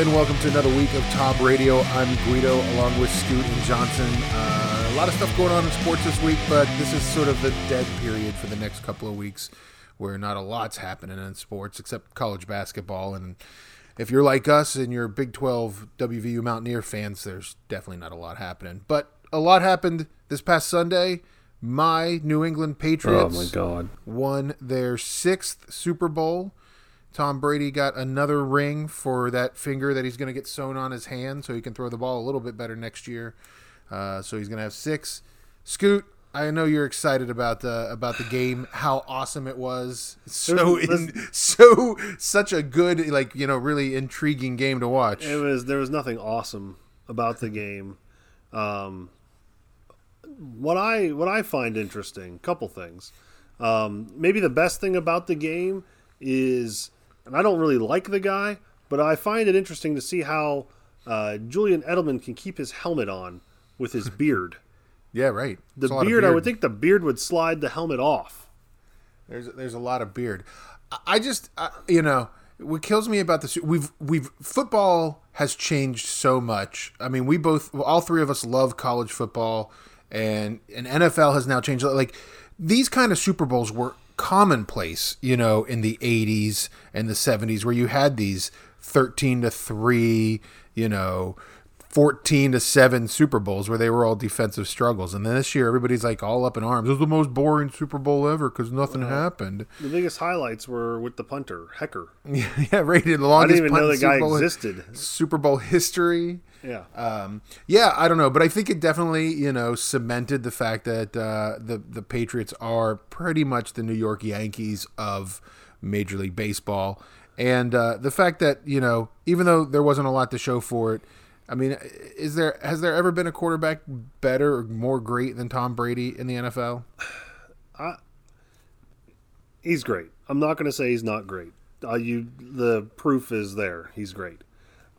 and welcome to another week of Top Radio. I'm Guido, along with Scoot and Johnson. A lot of stuff going on in sports this week, but this is sort of the dead period for the next couple of weeks where not a lot's happening in sports except college basketball. And if you're like us and you're Big 12 WVU Mountaineer fans, there's definitely not a lot happening. But a lot happened this past Sunday. My New England Patriots won their sixth Super Bowl. Tom Brady got another ring for that finger that he's going to get sewn on his hand so he can throw the ball a little bit better next year. So he's going to have six. Scoot, I know you're excited about the game, how awesome it was. Such a good, really intriguing game to watch. There was nothing awesome about the game. What I find interesting, couple things. Maybe the best thing about the game is, and I don't really like the guy, but I find it interesting to see how Julian Edelman can keep his helmet on with his beard. Yeah, right. The beard, I would think the beard would slide the helmet off. There's a lot of beard. I just what kills me about this, football has changed so much. I mean, all three of us love college football, and NFL has now changed. Like, these kind of Super Bowls were commonplace, in the 80s and the 70s, where you had these 13-3, 14-7 Super Bowls where they were all defensive struggles. And then this year, everybody's like all up in arms. It was the most boring Super Bowl ever because nothing happened. The biggest highlights were with the punter, Hecker. Yeah, right. The longest punt in Super Bowl history. Yeah. I don't know. But I think it definitely, cemented the fact that the Patriots are pretty much the New York Yankees of Major League Baseball. And the fact that, even though there wasn't a lot to show for it, I mean, has there ever been a quarterback better or more great than Tom Brady in the NFL? He's great. I'm not going to say he's not great. The proof is there. He's great.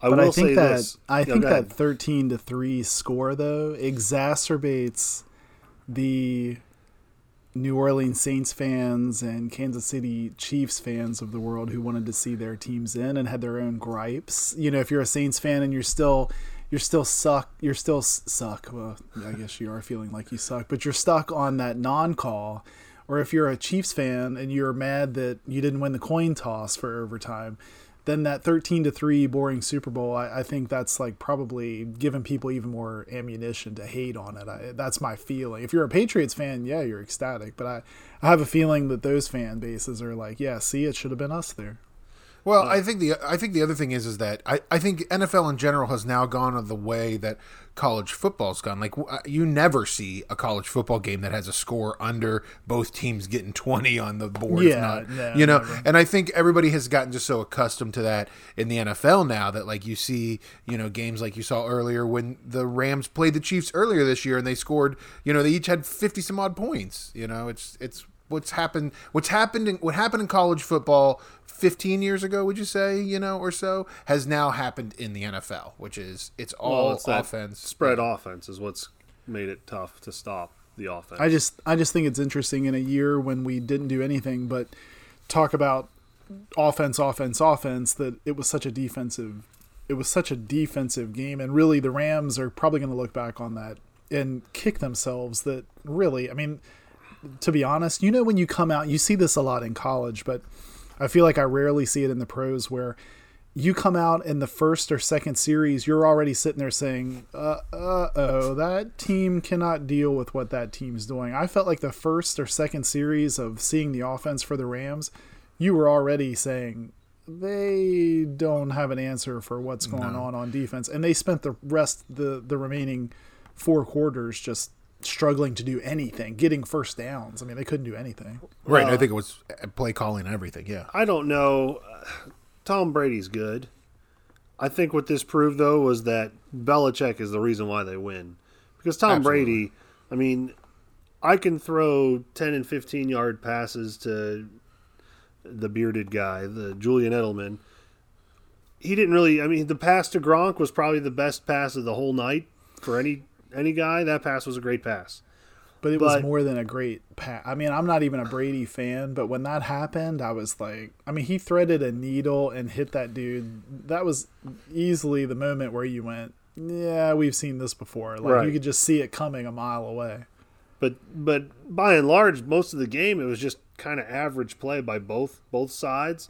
I think that 13-3 score though exacerbates the New Orleans Saints fans and Kansas City Chiefs fans of the world who wanted to see their teams in and had their own gripes. If you're a Saints fan and you're still stuck. Well, I guess you are feeling like you suck, but you're stuck on that non-call. Or if you're a Chiefs fan and you're mad that you didn't win the coin toss for overtime, then that 13-3 boring Super Bowl, I think that's probably giving people even more ammunition to hate on it. That's my feeling. If you're a Patriots fan, yeah, you're ecstatic. But I have a feeling that those fan bases are like, yeah, see, it should have been us there. Well, yeah. I think the other thing is that I think NFL in general has now gone the way that college football's gone. Like, you never see a college football game that has a score under both teams getting 20 on the board. Yeah, never. And I think everybody has gotten just so accustomed to that in the NFL now that you see, games like you saw earlier when the Rams played the Chiefs earlier this year and they scored, they each had 50 some odd points. It's what happened in college football 15 years ago, would you say, or so, has now happened in the NFL, which is it's offense. Spread offense is what's made it tough to stop the offense. I just think it's interesting in a year when we didn't do anything but talk about offense that it was such a defensive game, and really the Rams are probably going to look back on that and kick themselves that really, I mean, to be honest, when you come out, you see this a lot in college, but I feel like I rarely see it in the pros, where you come out in the first or second series, you're already sitting there saying, that team cannot deal with what that team's doing. I felt like the first or second series of seeing the offense for the Rams, you were already saying they don't have an answer for what's going on defense. And they spent the rest, the remaining four quarters just struggling to do anything, getting first downs. I mean, they couldn't do anything. Right. I think it was play calling and everything. Yeah. I don't know. Tom Brady's good. I think what this proved, though, was that Belichick is the reason why they win. Because Tom Brady, I mean, I can throw 10 and 15-yard passes to the bearded guy, the Julian Edelman. He didn't really – I mean, the pass to Gronk was probably the best pass of the whole night for any guy. That pass was a great pass. But it was more than a great pass. I mean, I'm not even a Brady fan, but when that happened, I was like, I mean, he threaded a needle and hit that dude. That was easily the moment where you went, yeah, we've seen this before. Like, right. You could just see it coming a mile away. But by and large, most of the game, it was just kind of average play by both sides.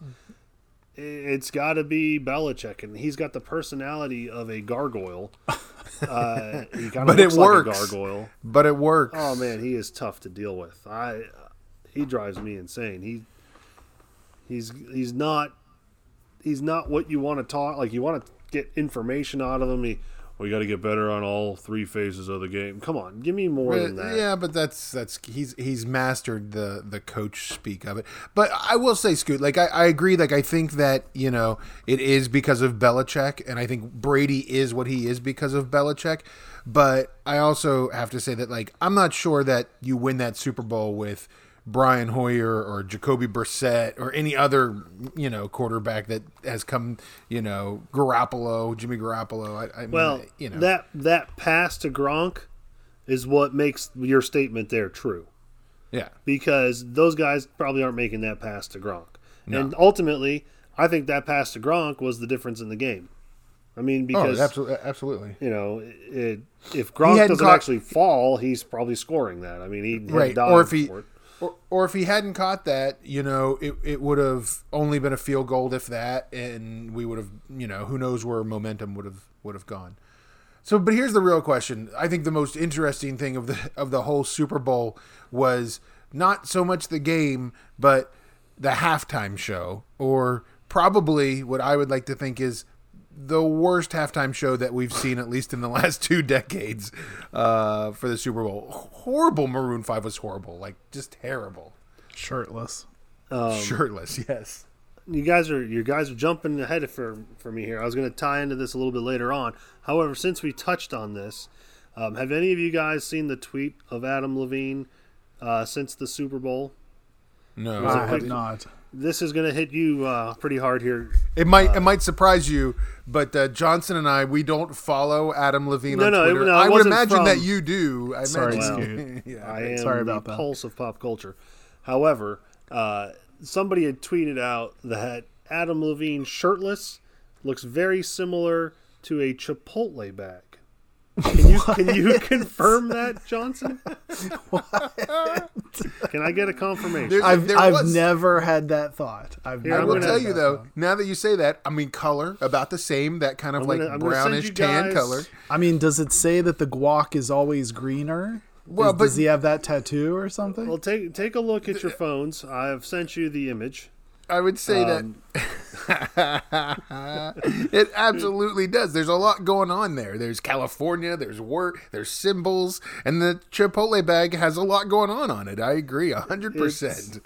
It's got to be Belichick, and he's got the personality of a gargoyle. He kind of looks like a gargoyle. But it works. Oh man, he is tough to deal with. He drives me insane. He's not what you want to talk. Like, you want to get information out of him. We got to get better on all three phases of the game. Come on, give me more than that. Yeah, but that's he's mastered the coach speak of it. But I will say, Scoot, like I agree. Like, I think that, you know, it is because of Belichick, and I think Brady is what he is because of Belichick. But I also have to say that, like, I'm not sure that you win that Super Bowl with Brian Hoyer or Jacoby Brissett or any other, you know, quarterback that has come, you know, Garoppolo, Jimmy Garoppolo. I mean, you know, that pass to Gronk is what makes your statement there true. Yeah, because those guys probably aren't making that pass to Gronk. No. And ultimately, I think that pass to Gronk was the difference in the game. I mean, because absolutely, you know, if Gronk doesn't actually fall, he's probably scoring that. I mean, he right, or if he. For it. Or if he hadn't caught that, you know, it would have only been a field goal, if that, and we would have, you know, who knows where momentum would have gone. So, but here's the real question. I think the most interesting thing of the whole Super Bowl was not so much the game, but the halftime show, or probably what I would like to think is the worst halftime show that we've seen, at least in the last 2 decades, for the Super Bowl. Horrible. Maroon 5 was horrible. Like, just terrible. Shirtless. Shirtless, yes. You guys are jumping ahead for me here. I was going to tie into this a little bit later on. However, since we touched on this, have any of you guys seen the tweet of Adam Levine since the Super Bowl? No, I have not. This is going to hit you pretty hard here. It might surprise you, but Johnson and I, we don't follow Adam Levine on Twitter. No, I would imagine that you do. Sorry about that. I am the pulse of pop culture. However, somebody had tweeted out that Adam Levine shirtless looks very similar to a Chipotle bag. Can you confirm that, Johnson? What? Can I get a confirmation? I've never had that thought. I will tell you, though, now that you say that, I mean, color, about the same, that kind of brownish tan color. I mean, does it say that the guac is always greener? Well, does he have that tattoo or something? Well, take a look at your phones. I've sent you the image. I would say that it absolutely does. There's a lot going on there. There's California, there's work, there's symbols, and the Chipotle bag has a lot going on it. I agree 100%.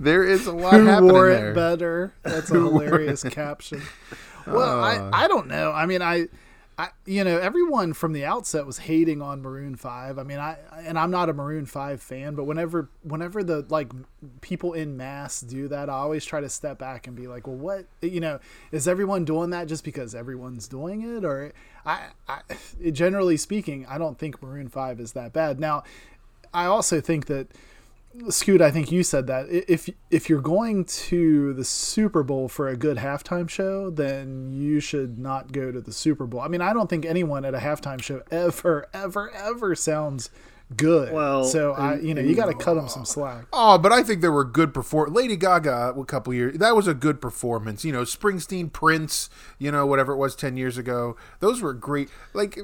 There is a lot happening wore there. It better. That's a hilarious caption. Well, I don't know. I mean, I, you know, everyone from the outset was hating on Maroon 5. I mean, I'm not a Maroon 5 fan, but whenever the, like, people in mass do that, I always try to step back and be like, well, what, you know, is everyone doing that just because everyone's doing it? Or I generally speaking, I don't think Maroon 5 is that bad. Now, I also think that, Scoot, I think you said that if you're going to the Super Bowl for a good halftime show, then you should not go to the Super Bowl. I mean, I don't think anyone at a halftime show ever sounds good. Well, so you got to cut them some slack. Oh, but I think there were good perform. Lady Gaga, a couple years, that was a good performance. You know, Springsteen, Prince, you know, whatever it was 10 years ago, those were great. Like,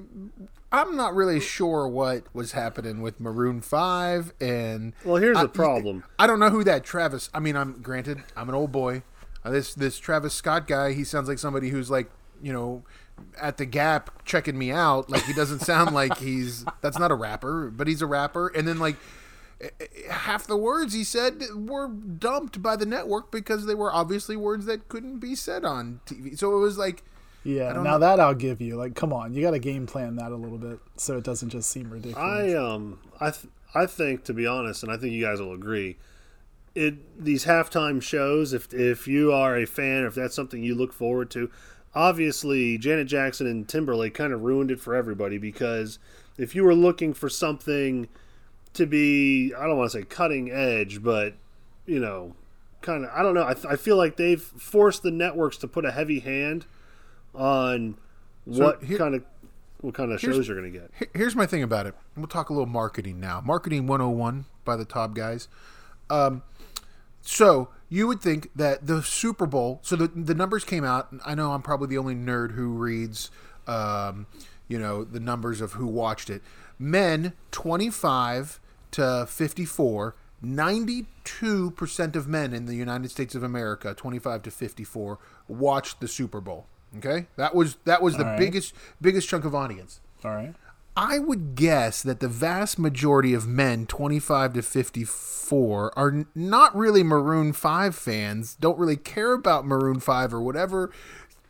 I'm not really sure what was happening with Maroon 5, and well, here's the problem. I don't know who that Travis. I mean, I'm an old boy. This Travis Scott guy, he sounds like somebody who's, like, you know, at the Gap checking me out. Like, he doesn't sound like that's not a rapper, but he's a rapper. And then, like, half the words he said were dumped by the network because they were obviously words that couldn't be said on TV. So it was like, yeah, now know. That I'll give you. Like, come on, you got to game plan that a little bit so it doesn't just seem ridiculous. I think, to be honest, and I think you guys will agree, these halftime shows, if you are a fan, if that's something you look forward to, obviously Janet Jackson and Timberlake kind of ruined it for everybody, because if you were looking for something to be, I don't want to say cutting edge, but, you know, kind of, I don't know. I feel like they've forced the networks to put a heavy hand on what kind of shows you're going to get. Here's my thing about it. We'll talk a little marketing now. Marketing 101 by the Top Guys. So you would think that the Super Bowl, so the numbers came out, and I know I'm probably the only nerd who reads, you know, the numbers of who watched it. Men, 25 to 54, 92% of men in the United States of America, 25 to 54, watched the Super Bowl. Okay? That was the biggest chunk of audience. All right. I would guess that the vast majority of men, 25 to 54, are not really Maroon 5 fans, don't really care about Maroon 5 or whatever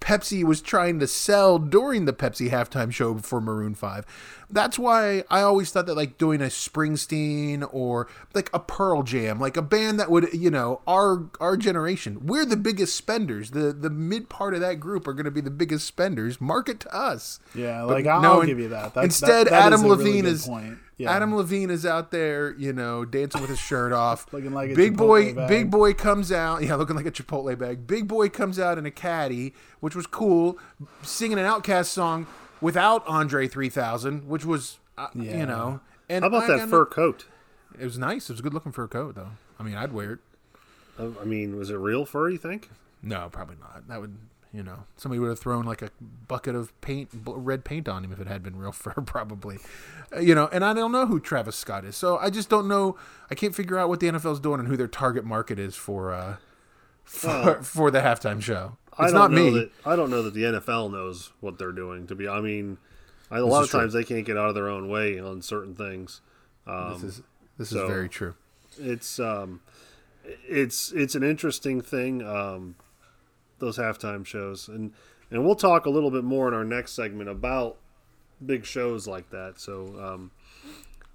Pepsi was trying to sell during the Pepsi halftime show for Maroon 5. That's why I always thought that, like, doing a Springsteen or like a Pearl Jam, like a band that would, you know, our generation, we're the biggest spenders. The mid part of that group are going to be the biggest spenders. Market to us. Yeah, like, I'll give you that. Instead, Adam Levine is point. Yeah. Adam Levine is out there, you know, dancing with his shirt off. Looking like a Chipotle bag. Big boy comes out. Yeah, looking like a Chipotle bag. Big boy comes out in a caddy, which was cool, singing an Outkast song without Andre 3000, which was, you know. And how about that fur coat? It was nice. It was a good looking fur coat, though. I mean, I'd wear it. I mean, was it real fur, you think? No, probably not. That would... You know, somebody would have thrown like a bucket of paint, red paint on him if it had been real fur, probably. You know, and I don't know who Travis Scott is. So I just don't know. I can't figure out what the NFL's doing and who their target market is for the halftime show. It's not me. I don't know that the NFL knows what they're doing, to be. I mean, a lot of times they can't get out of their own way on certain things. This is very true. It's an interesting thing. Those halftime shows, and we'll talk a little bit more in our next segment about big shows like that, so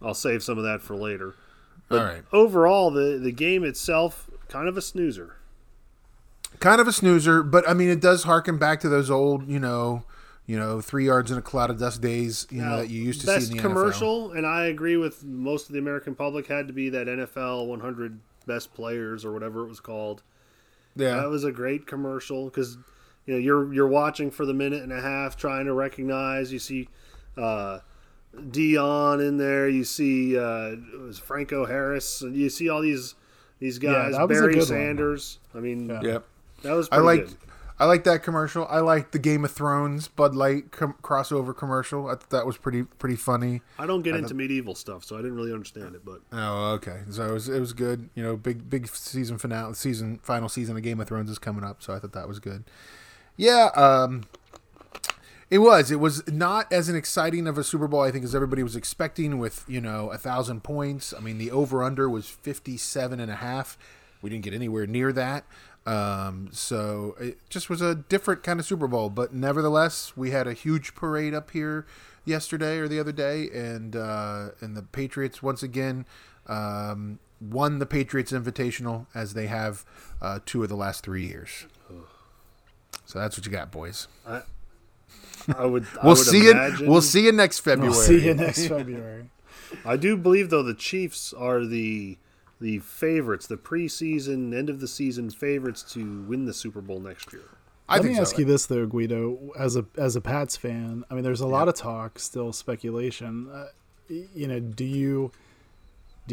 I'll save some of that for later. But all right, overall the game itself, kind of a snoozer, but I mean, it does harken back to those old, you know 3 yards in a cloud of dust days, you know that you used to see in the commercial NFL. And I agree with most of the American public, had to be that NFL 100 best players or whatever it was called. Yeah, that was a great commercial because, you know, you're watching for the minute and a half, trying to recognize. You see Deion in there. You see it was Franco Harris. And you see all these guys. Yeah, Barry Sanders. One. I mean, yeah. That was pretty good. I liked that commercial. I liked the Game of Thrones Bud Light crossover commercial. I thought that was pretty funny. I don't get into medieval stuff, so I didn't really understand it. But okay, so it was good. You know, big season finale, final season of Game of Thrones is coming up, so I thought that was good. Yeah, it was not as an exciting of a Super Bowl, I think, as everybody was expecting. With 1,000 points, I mean, the over under was 57.5. We didn't get anywhere near that. So it just was a different kind of Super Bowl, but nevertheless, we had a huge parade up here yesterday or the other day, and the Patriots once again won the Patriots Invitational, as they have 2 of the last 3 years. So that's what you got, boys. We'll see you next February. We'll see you next February. I do believe, though, the Chiefs are the favorites, the preseason, end of the season favorites to win the Super Bowl next year. Let me ask you this, though, Guido, as a Pats fan, I mean, there's a lot of talk, still speculation. Do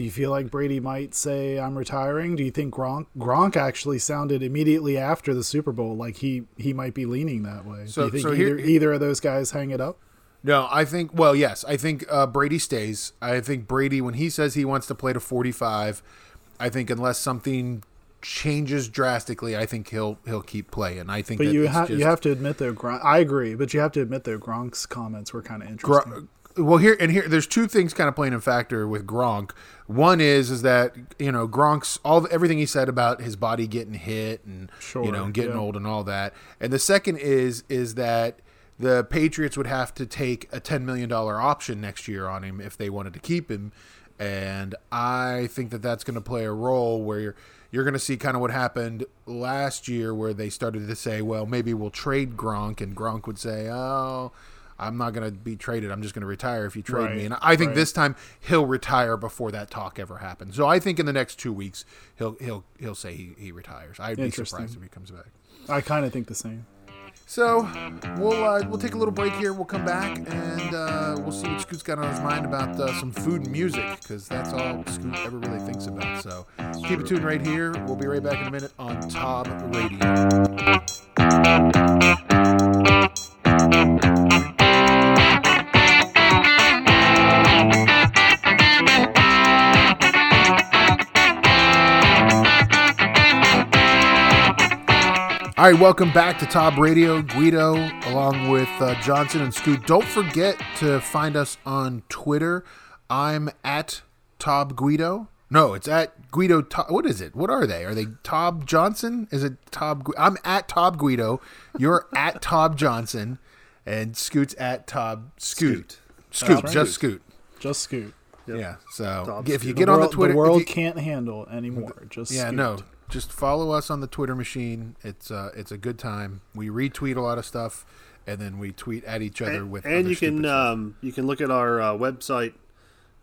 you feel like Brady might say, I'm retiring? Do you think Gronk actually sounded immediately after the Super Bowl like he might be leaning that way? So, do you think either of those guys hang it up? No, I think, yes, I think Brady stays. I think Brady, when he says he wants to play to 45, I think unless something changes drastically, I think he'll keep playing. I think. But you have to admit, though, Gronk. I agree, but you have to admit, though, Gronk's comments were kind of interesting. Well, there's two things kind of playing a factor with Gronk. One is that, you know, Gronk's everything he said about his body getting hit and getting old and all that, and the second is that the Patriots would have to take a $10 million option next year on him if they wanted to keep him, And I think that that's going to play a role where you're going to see kind of what happened last year, where they started to say, well, maybe we'll trade Gronk, and Gronk would say, oh, I'm not going to be traded. I'm just going to retire if you trade me. And I think this time he'll retire before that talk ever happens. So I think in the next 2 weeks he'll say he retires. I'd be surprised if he comes back. I kind of think the same. So we'll take a little break here. We'll come back and we'll see what Scoot's got on his mind about some food and music, because that's all Scoot ever really thinks about. So keep it tuned right here. We'll be right back in a minute on Tom Radio. All right, welcome back to Top Radio. Guido, along with Johnson and Scoot. Don't forget to find us on Twitter. I'm at Tob Guido. No, it's at Guido. What is it? What are they? Are they Tob Johnson? Is it Tob? I'm at Tob Guido. You're at Tob Johnson, and Scoot's at Tob Scoot. Just Scoot. Yep. Yeah. So Tob if Scoot. You get on the Twitter, the world can't handle anymore. Just yeah, Scoot. No. Just follow us on the Twitter machine. It's a good time. We retweet a lot of stuff, and then we tweet at each other with. And you can look at our website,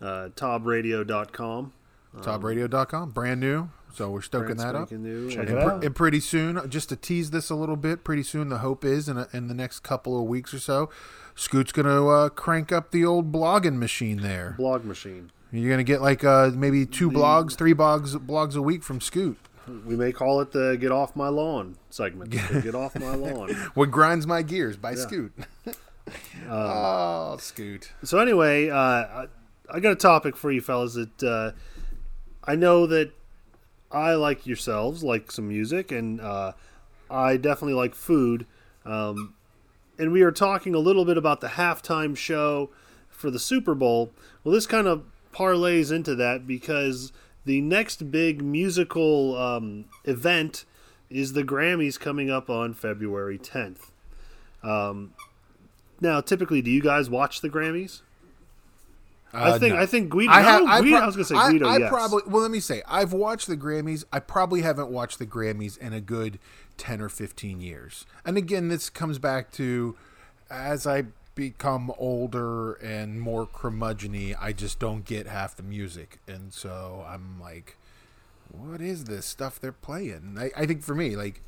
tobradio.com. Tobradio.com, brand new. So we're stoking that up. Check it out. And pretty soon, just to tease this a little bit, pretty soon the hope is in the next couple of weeks or so, Scoot's going to crank up the old blogging machine there. Blog machine. You're going to get like maybe three blogs a week from Scoot. We may call it the Get Off My Lawn segment. Get Off My Lawn. What Grinds My Gears by Scoot. Scoot. So anyway, I got a topic for you fellas that I know that I, like yourselves, like some music, and I definitely like food. And we are talking a little bit about the halftime show for the Super Bowl. Well, this kind of parlays into that because the next big musical event is the Grammys coming up on February 10th. Now, typically, do you guys watch the Grammys? I think Guido. I was going to say Guido. Yes. Let me say, I've watched the Grammys. I probably haven't watched the Grammys in a good 10 or 15 years. And again, this comes back to as I become older and more curmudgeon-y, I just don't get half the music, and so I'm like, what is this stuff they're playing? I think for me, like,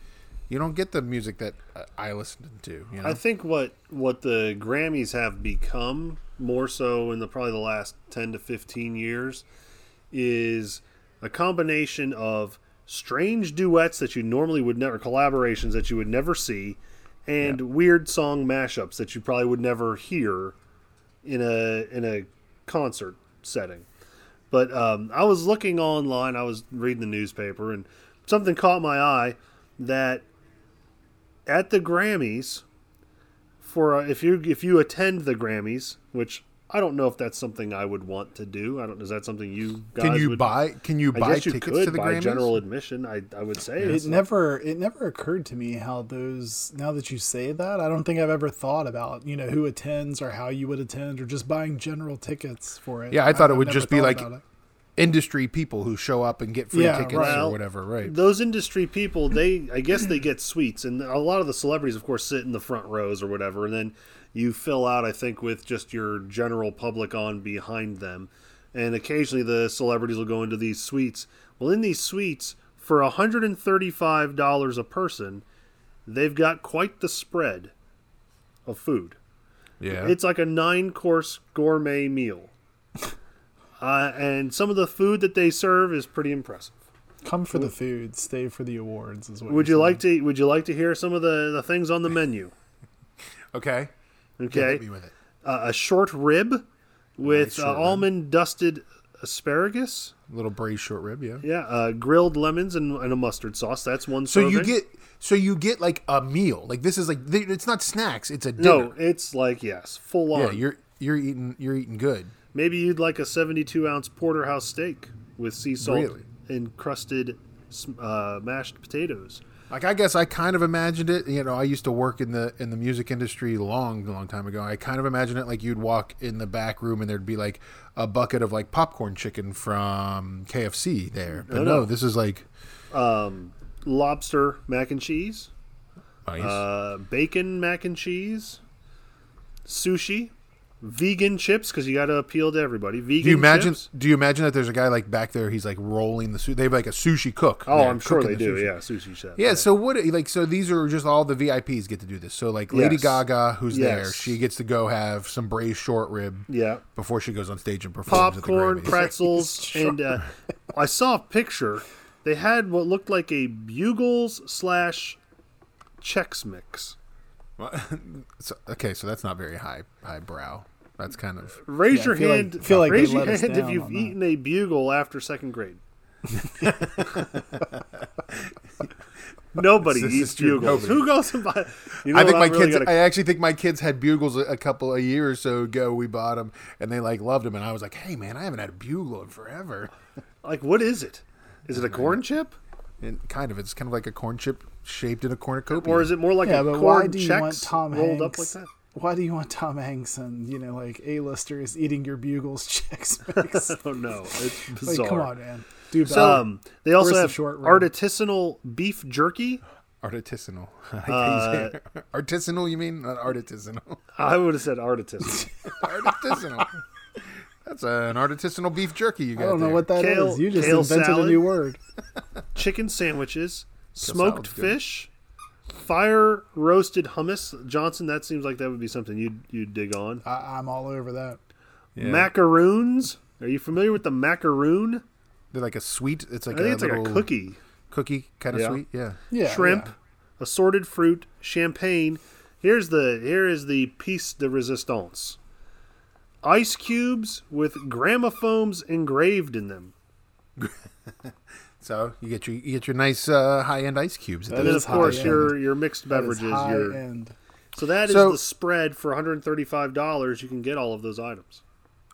you don't get the music that I listen to, you know? I think what the Grammys have become more so in probably the last 10 to 15 years is a combination of strange duets that you normally would never, collaborations that you would never see, and weird song mashups that you probably would never hear in a concert setting. But I was looking online, I was reading the newspaper, and something caught my eye that at the Grammys, for if you attend the Grammys, which I don't know if that's something I would want to do. Is that something you guys would buy? Can you buy tickets to the Grammys? I guess you could buy general admission. I would say it never occurred to me how those. Now that you say that, I don't think I've ever thought about who attends or how you would attend or just buying general tickets for it. Yeah, I thought it would just be like industry people who show up and get free tickets or whatever. Right. Those industry people, I guess they get suites, and a lot of the celebrities, of course, sit in the front rows or whatever, and then you fill out, I think, with just your general public on behind them. And occasionally the celebrities will go into these suites. Well, in these suites, for $135 a person, they've got quite the spread of food. Yeah. It's like a 9-course gourmet meal. And some of the food that they serve is pretty impressive. Come for the food, stay for the awards as well. Would you like to hear some of the things on the menu? Okay. Hit me with it. A short rib with almond-dusted asparagus. A little braised short rib, yeah. Yeah, grilled lemons and a mustard sauce. That's one serving. So you get like a meal. Like this is like it's not snacks. It's a dinner. No, it's like full on. Yeah, you're eating good. Maybe you'd like a 72-ounce porterhouse steak with sea salt encrusted mashed potatoes. Like, I guess I kind of imagined it. You know, I used to work in the music industry long time ago. I kind of imagined it like you'd walk in the back room and there'd be like a bucket of like popcorn chicken from KFC there. But no, this is like lobster mac and cheese, nice. Bacon mac and cheese, sushi, vegan chips, because you got to appeal to everybody. Vegan chips. Do you imagine that there's a guy like back there? He's like rolling the sushi. They have like a sushi cook. Oh, I'm sure they do. Sushi. Yeah, sushi chef. Yeah. So what? Like, so these are just all the VIPs get to do this. So like Lady Gaga, who's there, she gets to go have some braised short rib. Yeah. Before she goes on stage and performs. Popcorn, at the Grammys. Pretzels, and I saw a picture. They had what looked like a Bugles / Chex mix. Well, okay, so that's not very highbrow. That's kind of raise your hand if you've eaten a Bugle after second grade. Nobody eats Bugles. Nobody. Who goes and buy? You know, I think I actually think my kids had Bugles a couple of years or so ago. We bought them and they like loved them, and I was like, "Hey man, I haven't had a Bugle in forever." Like, what is it? Is it a corn chip? And kind of, it's kind of like a corn chip shaped in a cornucopia, or is it more like a corn Chex rolled up like that? Why do you want Tom Hanks and, you know, like A-listers eating your Bugles Chex mix? Oh no, it's bizarre. Like, come on, man. Dude, so, they also have artisanal beef jerky. Artisanal. Artisanal, you mean? Not artisanal. I would have said artisanal. Artisanal. That's an artisanal beef jerky you got. I don't know what that is. You just invented salad, a new word. Chicken sandwiches, smoked fish, fire roasted hummus. Johnson, that seems like that would be something you'd dig on. I'm all over that. Yeah. Macaroons. Are you familiar with the macaroon? They're like a sweet. It's like I think it's like a cookie. Cookie kind of sweet. Yeah. Yeah. Shrimp, assorted fruit, champagne. Here is the piece de resistance. Ice cubes with gramophones engraved in them. So you get your nice high-end ice cubes. And then, of course, your mixed beverages. So that is the spread for $135. You can get all of those items.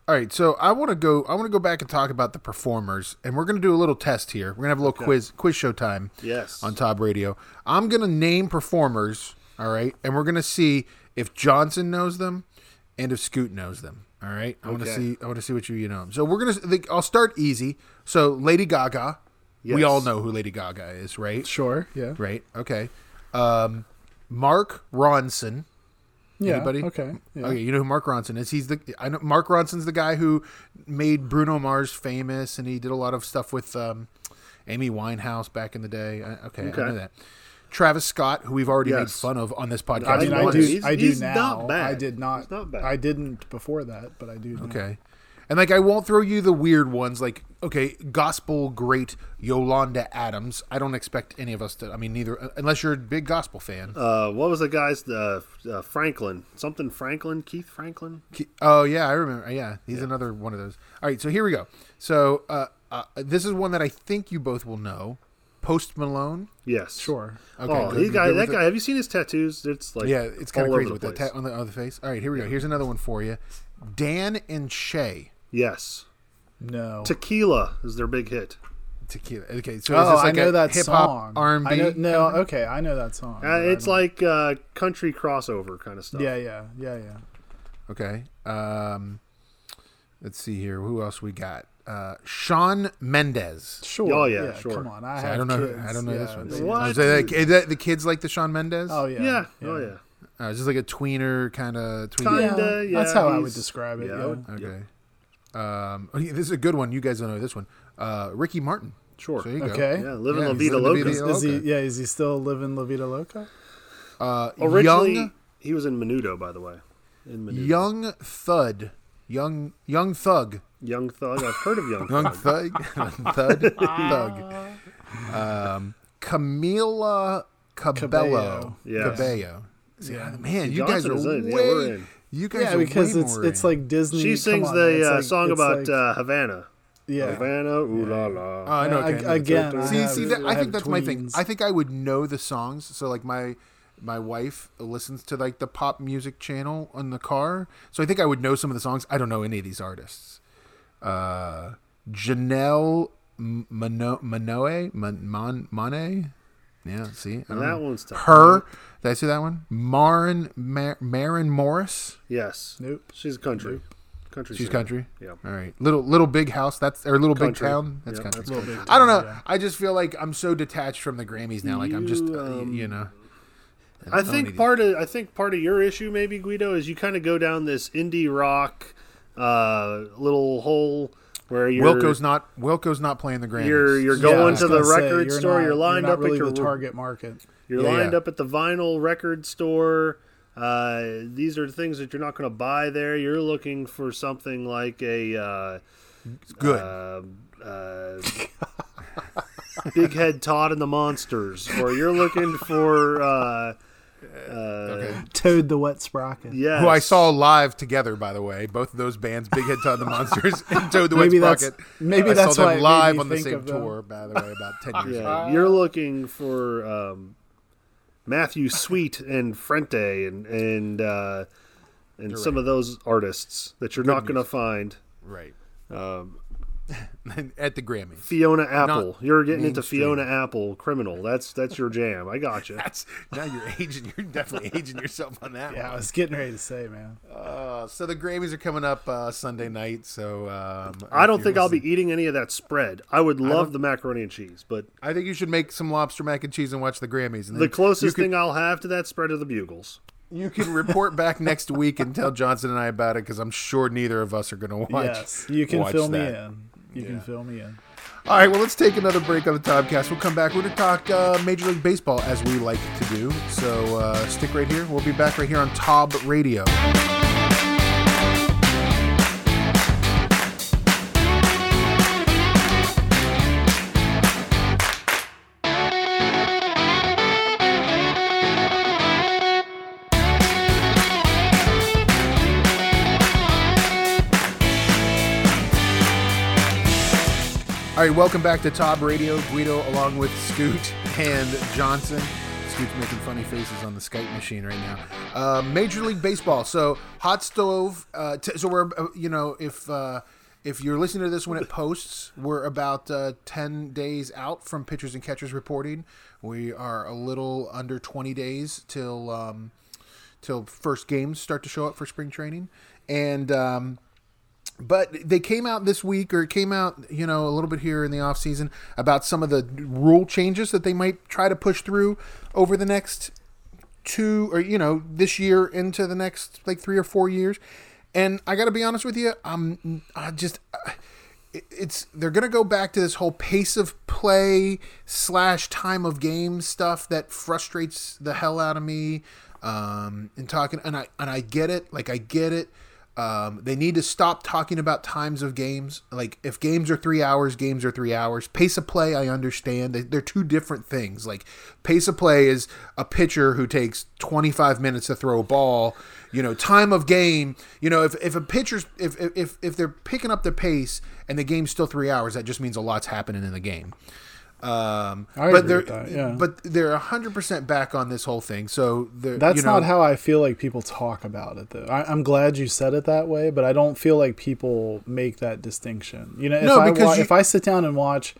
All right, so I want to go back and talk about the performers, and we're going to do a little test here. We're going to have a little quiz show time. Yes. On Top Radio, I'm going to name performers. All right, and we're going to see if Johnson knows them and if Scoot knows them. All right, I want to see what you know. So I'll start easy. So Lady Gaga, we all know who Lady Gaga is, right? Sure, yeah, right. Okay, Mark Ronson. Yeah. Anybody? Okay. Yeah. Okay, you know who Mark Ronson is? I know Mark Ronson's the guy who made Bruno Mars famous, and he did a lot of stuff with Amy Winehouse back in the day. I know that. Travis Scott, who we've already made fun of on this podcast. I mean, I do now. Not bad. I did not. He's not bad. I didn't before that, but I do now. Okay. And like, I won't throw you the weird ones. Like, okay, gospel great Yolanda Adams. I don't expect any of us to. I mean, neither, unless you're a big gospel fan. What was the guy's? Franklin, something Franklin, Keith Franklin. Oh yeah, I remember. Yeah, he's another one of those. All right, so here we go. So this is one that I think you both will know. Post Malone? Yes. Sure. Okay. Oh, that guy, have you seen his tattoos? It's like, yeah, it's kind of crazy with the tattoo on the face. All right, here we go. Here's another one for you. Dan and Shay. Yes. No. Tequila is their big hit. Tequila. Okay, so is this like a hip-hop R&B? I know that song. It's like country crossover kind of stuff. Yeah. Okay. Let's see here. Who else we got? Shawn Mendes. Sure. Oh yeah. Sure. Come on. I don't know. Kids. I don't know this one. What? The kids like the Shawn Mendes. Oh yeah. Yeah. Oh yeah. It's just like a tweener kind of. Yeah. That's how I would describe it. Yeah. Okay. This is a good one. You guys don't know this one. Ricky Martin. Sure. So you go. Yeah. Living La Vida Loca. Is he still living La Vida Loca? Originally, he was in Menudo, by the way. Young Thug. Young Thug. I've heard of Young Thug. Camila Cabello. Cabello. Yeah. Man, you guys are because it's like Disney. She sings song about Havana. Yeah. Havana, ooh la la. I know. Again. I think that's my thing. I think I would know the songs. So like my wife listens to like the pop music channel on the car. So I think I would know some of the songs. I don't know any of these artists. Janelle Monáe? Yeah, see? And that one's tough. Her. Did I see that one? Maren Morris. Yes. Nope. She's country. Nope. Country. She's singer. Country. Yeah. All right. Little Big House. That's or Little country. Big Town. That's yep, country. That's big town, I don't know. Yeah. I just feel like I'm so detached from the Grammys now. Like I'm just, you know. I think part of your issue, maybe, Guido, is you kind of go down this indie rock little hole. Where Wilco's not playing the Grammys. You're going to the record store. You're lined up at your target market. You're lined up at the vinyl record store. These are things that you're not going to buy there. You're looking for something like a good Big Head Todd and the Monsters, or you're looking for. Toad the Wet Sprocket. Yeah, who I saw live together, by the way. Both of those bands, Big Head Todd the Monsters and Toad the Wet Sprocket. Maybe that's why I saw them live on the same tour, by the way, about 10 years ago. You're looking for Matthew Sweet and Frente and some of those artists that you're not going to find. Right. At the Grammys. Fiona Apple. You're getting into Fiona Apple, Criminal. That's your jam. I gotcha. Now you're definitely aging yourself on that. Yeah, I was getting ready to say, man. So the Grammys are coming up Sunday night. So I don't think I'll be eating any of that spread. I would love the macaroni and cheese, but I think you should make some lobster mac and cheese and watch the Grammys. And the closest thing I'll have to that spread are the Bugles. You can report back next week and tell Johnson and I about it, because I'm sure neither of us are going to watch. Yes, you can fill me in. You can fill me in. All right, well, let's take another break on the Tomcast. We'll come back. We're going to talk Major League Baseball, as we like to do. So stick right here. We'll be back right here on Tob Radio. All right, welcome back to Tob Radio. Guido, along with Scoot and Johnson. Scoot's making funny faces on the Skype machine right now. Major League Baseball. So hot stove. So we're, you know, if you're listening to this when it posts, we're about 10 days out from pitchers and catchers reporting. We are a little under 20 days till first games start to show up for spring training, and. But they came out this week, or it came out, you know, a little bit here in the off season about some of the rule changes that they might try to push through over the next two, or you know, this year into the next like 3 or 4 years. And I got to be honest with you, they're gonna go back to this whole pace of play / time of game stuff that frustrates the hell out of me. I get it, like I get it. They need to stop talking about times of games. Like if games are 3 hours, games are 3 hours. Pace of play, I understand. They're two different things. Like pace of play is a pitcher who takes 25 minutes to throw a ball. You know, time of game. You know, if a pitcher's if they're picking up the pace and the game's still 3 hours, that just means a lot's happening in the game. But they're 100% back on this whole thing. So that's not how I feel like people talk about it, though. I'm glad you said it that way, but I don't feel like people make that distinction. You know, if I sit down and watch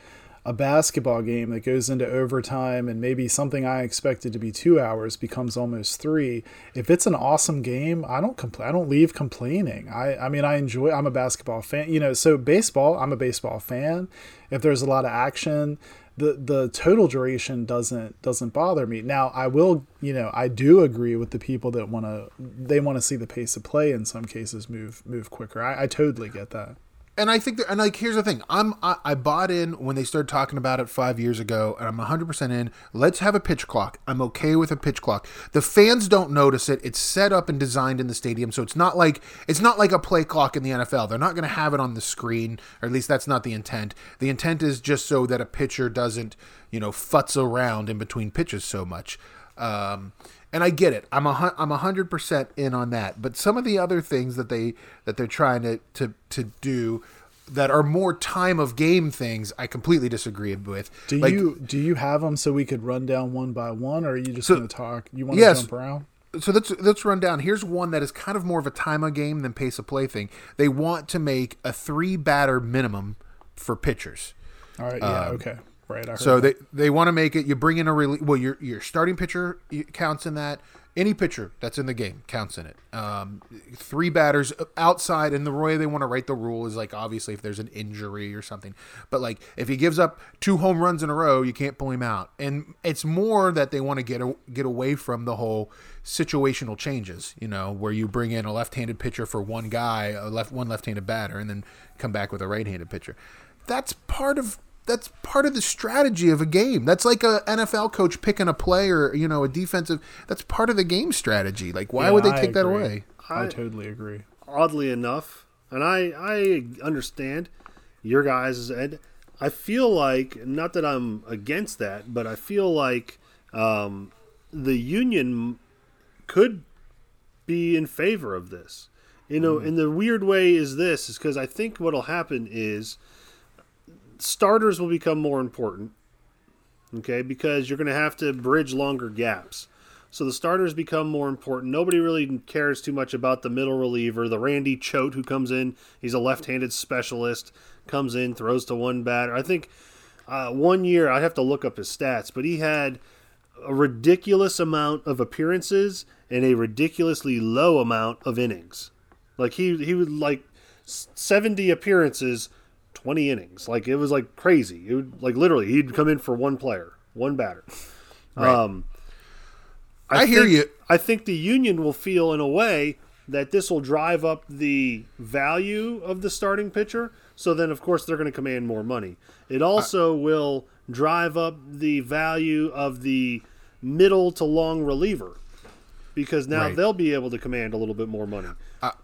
a basketball game that goes into overtime and maybe something I expected to be 2 hours becomes almost 3. If it's an awesome game, I don't complain. I don't leave complaining. I'm a basketball fan, you know, so baseball, I'm a baseball fan. If there's a lot of action, the total duration doesn't bother me. Now I will, you know, I do agree with the people that want to see the pace of play in some cases move quicker. I totally get that. And I think, here's the thing. I bought in when they started talking about it 5 years ago, and I'm 100% in. Let's have a pitch clock. I'm okay with a pitch clock. The fans don't notice it. It's set up and designed in the stadium, so it's not like a play clock in the NFL. They're not going to have it on the screen, or at least that's not the intent. The intent is just so that a pitcher doesn't, you know, futz around in between pitches so much. And I get it. I'm 100% in on that. But some of the other things that they're trying to do that are more time of game things, I completely disagree with. Do you have them so we could run down one by one, or are you just going to talk? You want to jump around? So let's run down. Here's one that is kind of more of a time of game than pace of play thing. They want to make a 3-batter minimum for pitchers. All right. Yeah. Okay. right? I heard so that. They want to make it. You bring in a relief. Well, your starting pitcher counts in that. Any pitcher that's in the game counts in it. Three batters outside, and the way they want to write the rule is like obviously if there's an injury or something. But like if he gives up 2 home runs in a row, you can't pull him out. And it's more that they want to get away from the whole situational changes, you know, where you bring in a left-handed pitcher for one guy, one left-handed batter, and then come back with a right-handed pitcher. That's part of the strategy of a game. That's like a NFL coach picking a player, you know, a defensive. That's part of the game strategy. Like, why would they take that away? I totally agree. Oddly enough, and I understand your guys' end. I feel like, not that I'm against that, but I feel like the union could be in favor of this. You know, and the weird way is because I think what'll happen is starters will become more important, okay, because you're going to have to bridge longer gaps. So the starters become more important. Nobody really cares too much about the middle reliever, the Randy Choate who comes in. He's a left-handed specialist, comes in, throws to one batter. I think one year, I'd have to look up his stats, but he had a ridiculous amount of appearances and a ridiculously low amount of innings. Like he would like 70 appearances, 20 innings. Like it was like crazy. It would like literally he'd come in for one player, one batter. Right. I think the union will feel in a way that this will drive up the value of the starting pitcher. So then of course they're going to command more money. It also will drive up the value of the middle to long reliever because now they'll be able to command a little bit more money.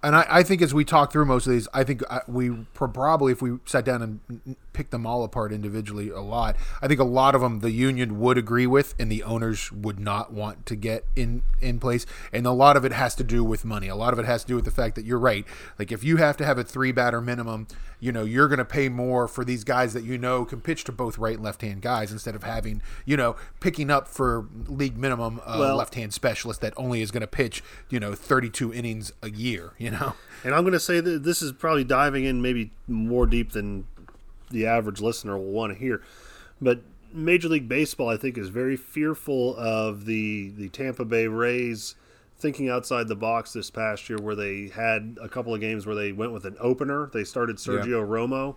And I think as we talk through most of these, I think we probably, if we sat down and picked them all apart individually I think a lot of them the union would agree with and the owners would not want to get in place. And a lot of it has to do with money. A lot of it has to do with the fact that you're right. Like if you have to have a 3-batter minimum, you know, you're going to pay more for these guys that you know can pitch to both right and left-hand guys instead of having, you know, picking up for league minimum left-hand specialist that only is going to pitch, you know, 32 innings a year. You know, and I'm going to say that this is probably diving in maybe more deep than the average listener will want to hear. But Major League Baseball, I think, is very fearful of the Tampa Bay Rays thinking outside the box this past year, where they had a couple of games where they went with an opener. They started Sergio Romo.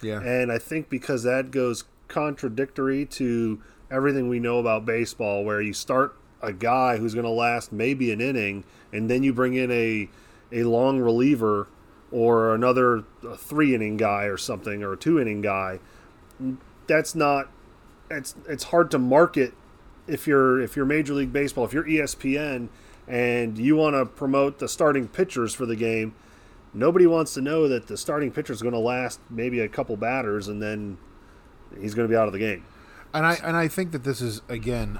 Yeah. And I think because that goes contradictory to everything we know about baseball, where you start a guy who's going to last maybe an inning, and then you bring in a long reliever or another 3-inning guy or something, or a 2-inning guy. That's not it's hard to market if you're Major League Baseball, if you're ESPN and you want to promote the starting pitchers for the game. Nobody wants to know that the starting pitcher is going to last maybe a couple batters and then he's going to be out of the game. And I think that this is, again,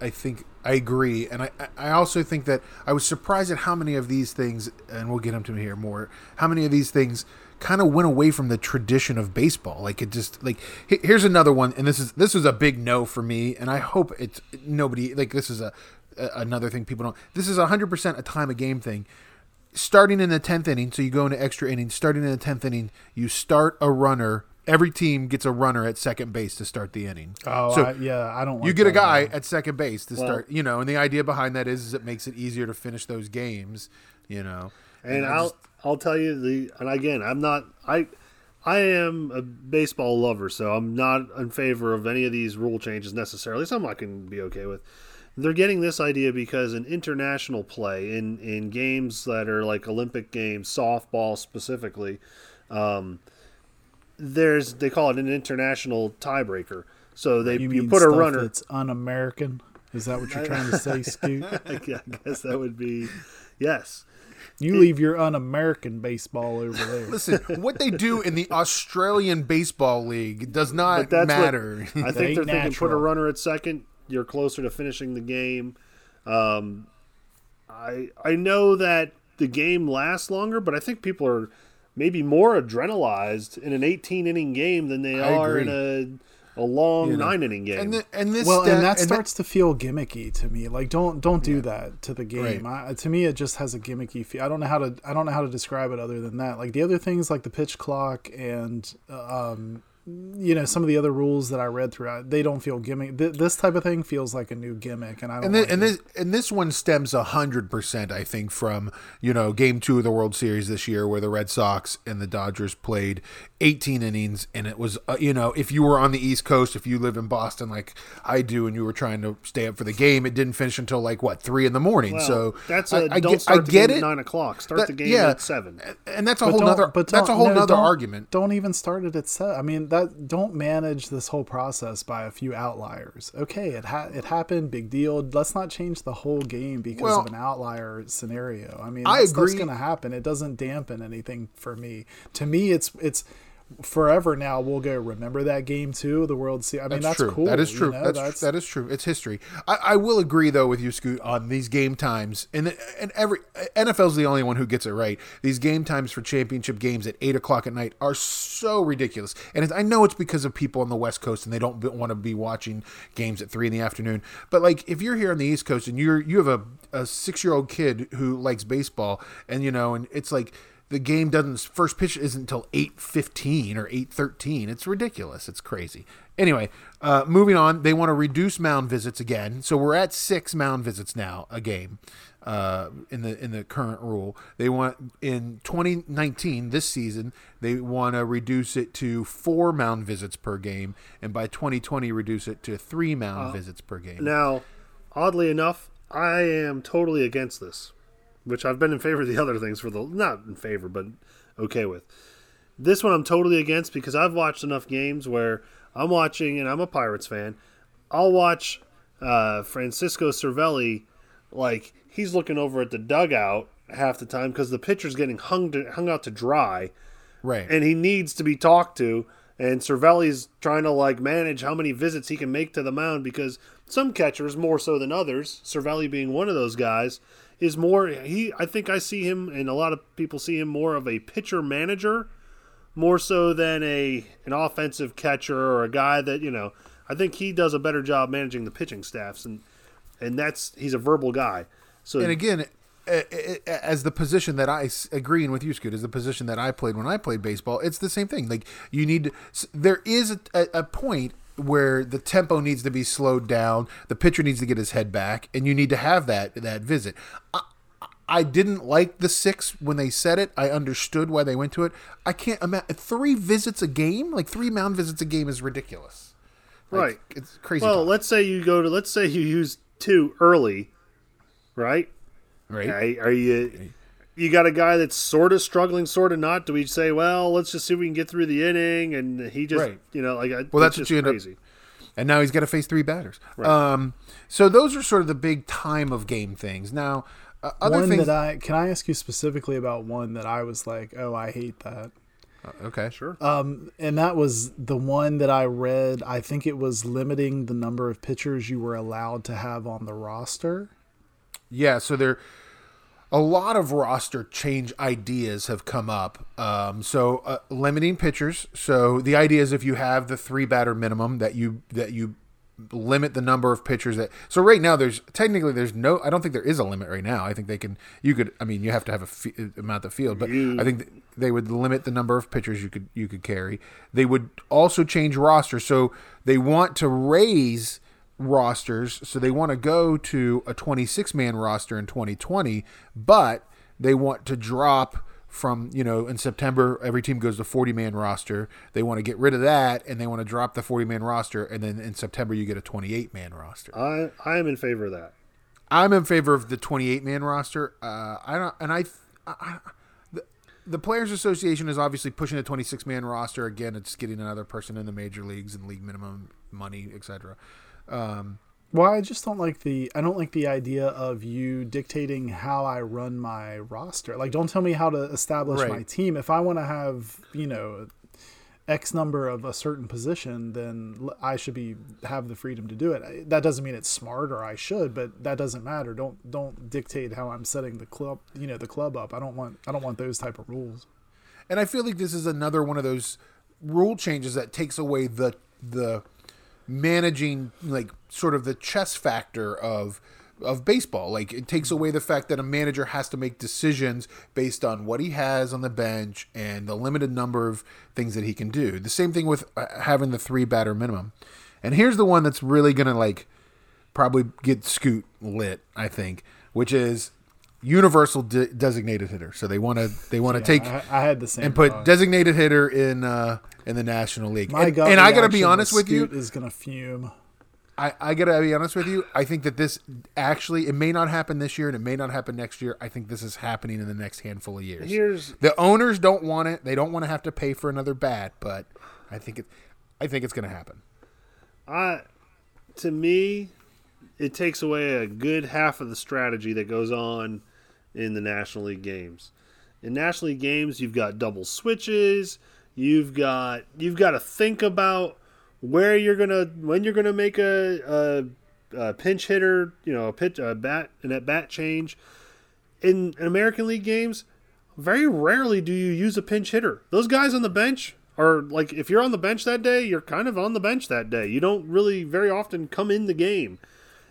I think I agree. And I also think that I was surprised at how many of these things, and we'll get into here more, how many of these things kind of went away from the tradition of baseball. Like it just, like, here's another one. And this was a big no for me. And I hope it's nobody, like this is another thing people don't, this is 100% a time of game thing. Starting in the 10th inning, so you go into extra innings, starting in the 10th inning, you start a runner. Every team gets a runner at second base to start the inning. Oh, so I don't want you get a guy at second base to start, you know, and the idea behind that is it makes it easier to finish those games, you know. And I'll tell you and again, I'm not I am a baseball lover, so I'm not in favor of any of these rule changes necessarily. Some I can be okay with. They're getting this idea because in international play, in games that are like Olympic games, softball specifically, they call it an international tiebreaker. So you put a runner. It's un-American. Is that what you're trying to say, Scoot? I guess that would be yes. You leave your un-American baseball over there. Listen, what they do in the Australian Baseball League does not matter. I think they're thinking put a runner at second. You're closer to finishing the game. I know that the game lasts longer, but I think people are maybe more adrenalized in an 18-inning game than they are in a long 9-inning game. And that starts to feel gimmicky to me. Like don't do that to the game. Right. To me, it just has a gimmicky feel. I don't know how to describe it other than that. Like the other things, like the pitch clock and you know, some of the other rules that I read throughout, they don't feel gimmick. This type of thing feels like a new gimmick, and I don't this one stems 100%, I think, from, you know, Game 2 of the World Series this year, where the Red Sox and the Dodgers played 18 innings, and it was, you know, if you were on the East Coast, if you live in Boston like I do, and you were trying to stay up for the game, it didn't finish until like 3 in the morning. Well, so that's I get it. 9 o'clock. Start the game at 7, and that's a whole other. That's a whole other argument. Don't even start it at 7. I mean. Don't manage this whole process by a few outliers. Okay, it happened, big deal. Let's not change the whole game because of an outlier scenario. I mean, that's going to happen. It doesn't dampen anything for me. To me, it's forever now. We'll go remember that game too. The World Series. I mean, that's cool. That is true. You know, that is true. It's history. I will agree though with you, Scoot, on these game times, and every NFL's the only one who gets it right. These game times for championship games at 8 o'clock at night are so ridiculous, and I know it's because of people on the West Coast and they don't want to be watching games at 3 in the afternoon. But like, if you're here on the East Coast and you have a 6-year-old kid who likes baseball, and you know, and it's like. The game first pitch isn't until 8:15 or 8:13. It's ridiculous. It's crazy. Anyway, moving on, they want to reduce mound visits again. So we're at 6 mound visits now a game in the current rule. They want in 2019 this season, they want to reduce it to 4 mound visits per game, and by 2020 reduce it to 3 mound visits per game. Now, oddly enough, I am totally against this. Which I've been in favor of the other things not in favor, but okay with. This one I'm totally against because I've watched enough games where I'm watching, and I'm a Pirates fan, I'll watch Francisco Cervelli, like, he's looking over at the dugout half the time because the pitcher's getting hung out to dry. Right. And he needs to be talked to, and Cervelli's trying to, like, manage how many visits he can make to the mound because some catchers, more so than others, Cervelli being one of those guys, is more I think I see him, and a lot of people see him more of a pitcher manager more so than an offensive catcher or a guy that, you know, I think he does a better job managing the pitching staffs, and that's, he's a verbal guy. So, and again, as the position that I, agreeing with you, Scoot, is the position that I played when I played baseball, it's the same thing. Like, you need to, there is a point where the tempo needs to be slowed down, the pitcher needs to get his head back, and you need to have that visit. I didn't like the 6 when they said it. I understood why they went to it. I can't imagine 3 visits a game, like 3 mound visits a game is ridiculous. Like, right. It's crazy. Well, let's say you use 2 early, right? Right. You got a guy that's sort of struggling, sort of not. Do we say, well, let's just see if we can get through the inning? And he just, you know, like, that's just crazy. And now he's got to face 3 batters. Right. So those are sort of the big time of game things. Now, can I ask you specifically about one that I was like, oh, I hate that. Okay, sure. And that was the one that I read. I think it was limiting the number of pitchers you were allowed to have on the roster. Yeah. So a lot of roster change ideas have come up. So limiting pitchers. So the idea is if you have the 3 batter minimum that you limit the number of pitchers that. So right now I don't think there is a limit right now. I think you have to have amount of field, but I think they would limit the number of pitchers you could carry. They would also change rosters. So they want to raise rosters, so they want to go to a 26-man roster in 2020, but they want to drop from, you know, in September every team goes to 40-man roster. They want to get rid of that, and they want to drop the 40-man roster, and then in September you get a 28-man roster. I am in favor of that. I'm in favor of the 28-man roster. The Players Association is obviously pushing a 26-man roster. Again, it's getting another person in the major leagues and league minimum money, etc. Well, I don't like the idea of you dictating how I run my roster. Like, don't tell me how to establish my team. If I want to have, you know, X number of a certain position, then I should have the freedom to do it. That doesn't mean it's smart or I should, but that doesn't matter. Don't dictate how I'm setting the club, you know, the club up. I don't want those type of rules. And I feel like this is another one of those rule changes that takes away the managing, like, sort of the chess factor of of baseball. Like, it takes away the fact that a manager has to make decisions based on what he has on the bench and the limited number of things that he can do. The same thing with having the 3-batter minimum. And here's the one that's really going to, like, probably get Scoot lit, I think, which is universal designated hitter. So they want to take I had the same and put thought. Designated hitter in the National League. My and I got to be honest with you, Scoot is going to fume. I got to be honest with you. I think that this actually, it may not happen this year and it may not happen next year. I think this is happening in the next handful of years. The owners don't want it. They don't want to have to pay for another bat, but I think it's going to happen. To me, it takes away a good half of the strategy that goes on in the National League games. In National League games, you've got double switches. You've got to think about where you're gonna, when you're gonna make a pinch hitter, you know, an at bat change. In American League games, very rarely do you use a pinch hitter. Those guys on the bench are like, if you're on the bench that day, you're kind of on the bench that day. You don't really very often come in the game.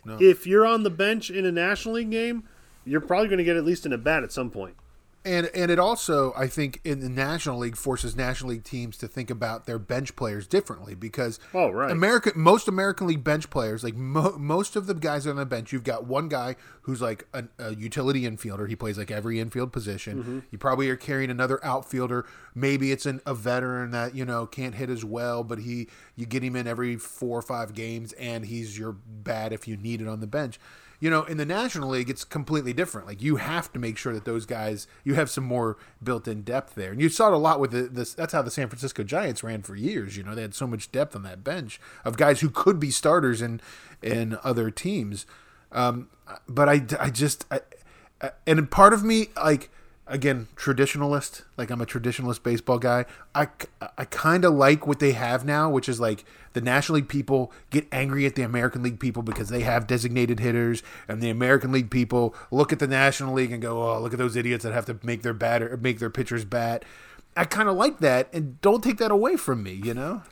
No. If you're on the bench in a National League game, you're probably going to get at least an at-bat at some point. And it also, I think, in the National League forces National League teams to think about their bench players differently because most American League bench players, like most of the guys on the bench, you've got one guy who's like a utility infielder. He plays like every infield position. Mm-hmm. You probably are carrying another outfielder. Maybe it's a veteran that, you know, can't hit as well, but you get him in every 4 or 5 games and he's your bat if you need it on the bench. You know, in the National League, it's completely different. Like, you have to make sure that those guys, you have some more built-in depth there. And you saw it a lot with that's how the San Francisco Giants ran for years. You know, they had so much depth on that bench of guys who could be starters in other teams. But I just and part of me, like, again, traditionalist, like I'm a traditionalist baseball guy. I kind of like what they have now, which is like the National League people get angry at the American League people because they have designated hitters, and the American League people look at the National League and go, "Oh, look at those idiots that have to make their pitchers bat." I kind of like that, and don't take that away from me, you know.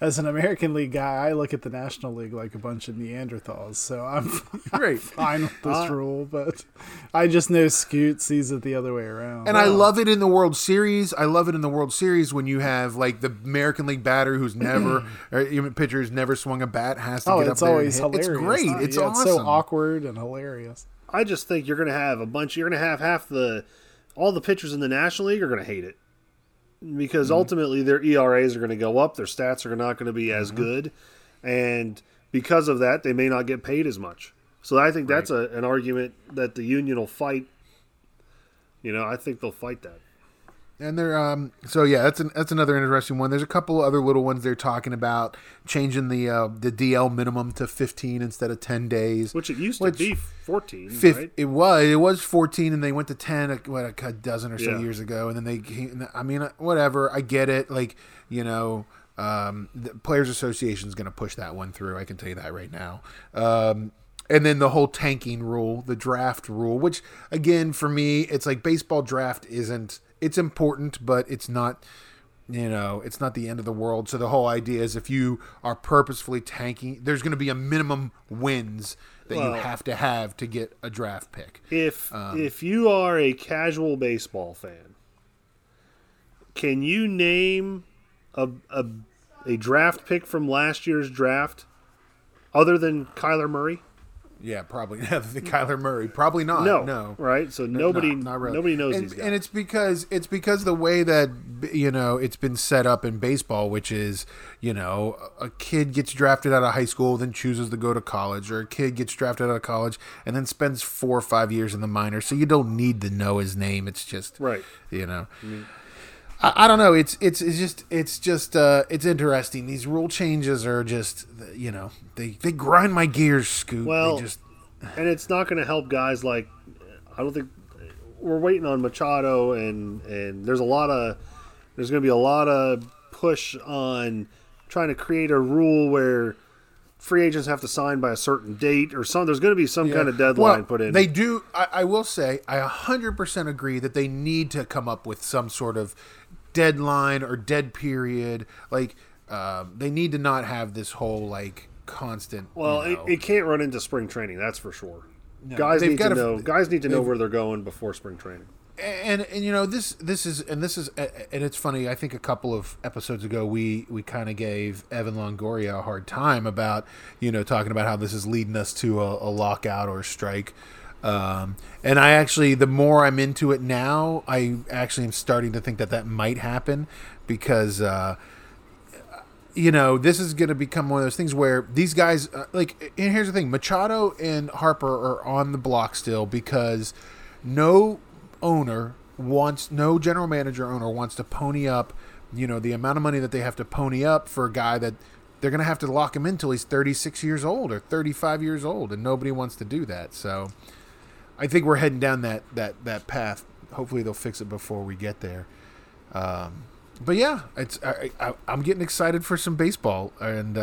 As an American League guy, I look at the National League like a bunch of Neanderthals, so I'm fine with this rule, but I just know Scoot sees it the other way around. And I love it in the World Series. I love it in the World Series when you have, like, the American League batter who's never, or even pitcher who's never swung a bat, has to get up there. Oh, it's always hilarious. It's great. It's awesome. It's so awkward and hilarious. I just think you're going to have all the pitchers in the National League are going to hate it. Because ultimately their ERAs are going to go up, their stats are not going to be as good, and because of that, they may not get paid as much. So I think that's an argument that the union will fight. You know, I think they'll fight that. And they're that's another interesting one. There's a couple other little ones they're talking about, changing the DL minimum to 15 instead of 10 days, which it used to be 14. Right? It was 14, and they went to 10 a dozen or so years ago, and then they came, I mean, whatever, I get it. Like, you know, the Players Association is going to push that one through. I can tell you that right now. And then the whole tanking rule, the draft rule, which again for me, it's like baseball draft isn't. It's important, but it's not, you know, it's not the end of the world. So the whole idea is if you are purposefully tanking, there's going to be a minimum wins that you have to get a draft pick. If you are a casual baseball fan, can you name a draft pick from last year's draft other than Kyler Murray? Yeah, probably the Kyler Murray. Probably not. No, right? So nobody knows these guys. And it's because the way that, you know, it's been set up in baseball, which is, you know, a kid gets drafted out of high school, then chooses to go to college, or a kid gets drafted out of college and then spends 4 or 5 years in the minors. So you don't need to know his name. It's just you know. I mean, I don't know. It's just it's interesting. These rule changes are just, you know, they grind my gears, Scoot. Well, and it's not going to help guys like, I don't think we're waiting on Machado, and there's going to be a lot of push on trying to create a rule where free agents have to sign by a certain date or something. There's going to be some kind of deadline put in. They do. I will say, I 100% agree that they need to come up with some sort of deadline or dead period. Like, they need to not have this whole, like, constant. Well, you know, it can't run into spring training, that's for sure. No, guys need to know where they're going before spring training. And you know, this is it's funny. I think a couple of episodes ago we kind of gave Evan Longoria a hard time about, you know, talking about how this is leading us to a lockout or a strike. And I actually, the more I'm into it now, I actually am starting to think that might happen because, you know, this is going to become one of those things where these guys, and here's the thing, Machado and Harper are on the block still because no general manager owner wants to pony up, you know, the amount of money that they have to pony up for a guy that they're going to have to lock him in until he's 36 years old or 35 years old. And nobody wants to do that. So I think we're heading down that path. Hopefully they'll fix it before we get there. But yeah, I'm getting excited for some baseball, and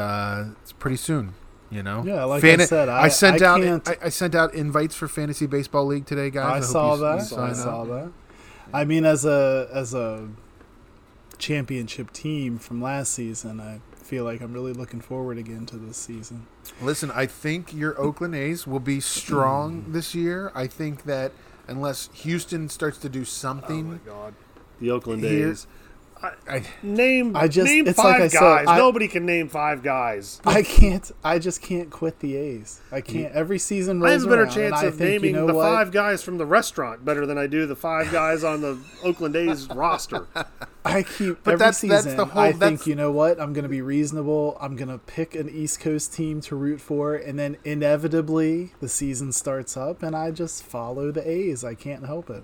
it's pretty soon, you know. Yeah, like I said, I sent out invites for Fantasy Baseball League today, guys. I saw that. I mean, as a championship team from last season, I feel like I'm really looking forward again to this season. Listen, I think your Oakland A's will be strong this year. I think that unless Houston starts to do something, oh my God, the Oakland A's. Name five guys. Nobody can name five guys. I can't. I just can't quit the A's. I can't. Every season rolls around. I have a better chance of naming the five guys from the restaurant better than I do the five guys on the Oakland A's roster. I keep. But every season, that's the whole. I think, you know what? I'm going to be reasonable. I'm going to pick an East Coast team to root for, and then inevitably the season starts up, and I just follow the A's. I can't help it.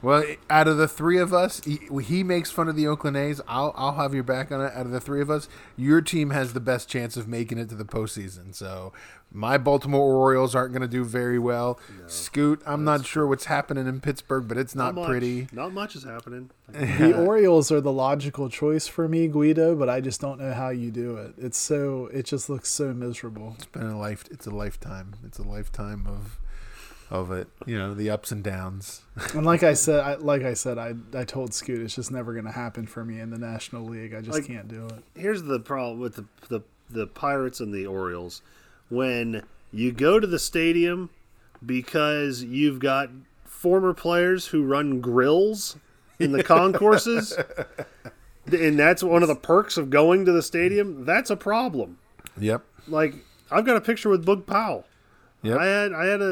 Well, out of the three of us, he makes fun of the Oakland A's. I'll have your back on it. Out of the three of us, your team has the best chance of making it to the postseason. So my Baltimore Orioles aren't going to do very well. No, Scoot, I'm not sure what's happening in Pittsburgh, but it's not pretty. Not much is happening. The Orioles are the logical choice for me, Guido, but I just don't know how you do it. It just looks so miserable. It's been a life. It's a lifetime. It's a lifetime of it, you know, the ups and downs. And like I said, I told Scoot it's just never going to happen for me in the National League. I just can't do it. Here's the problem with the Pirates and the Orioles. When you go to the stadium because you've got former players who run grills in the concourses, and that's one of the perks of going to the stadium, that's a problem. Yep. Like, I've got a picture with Bug Powell. Yep.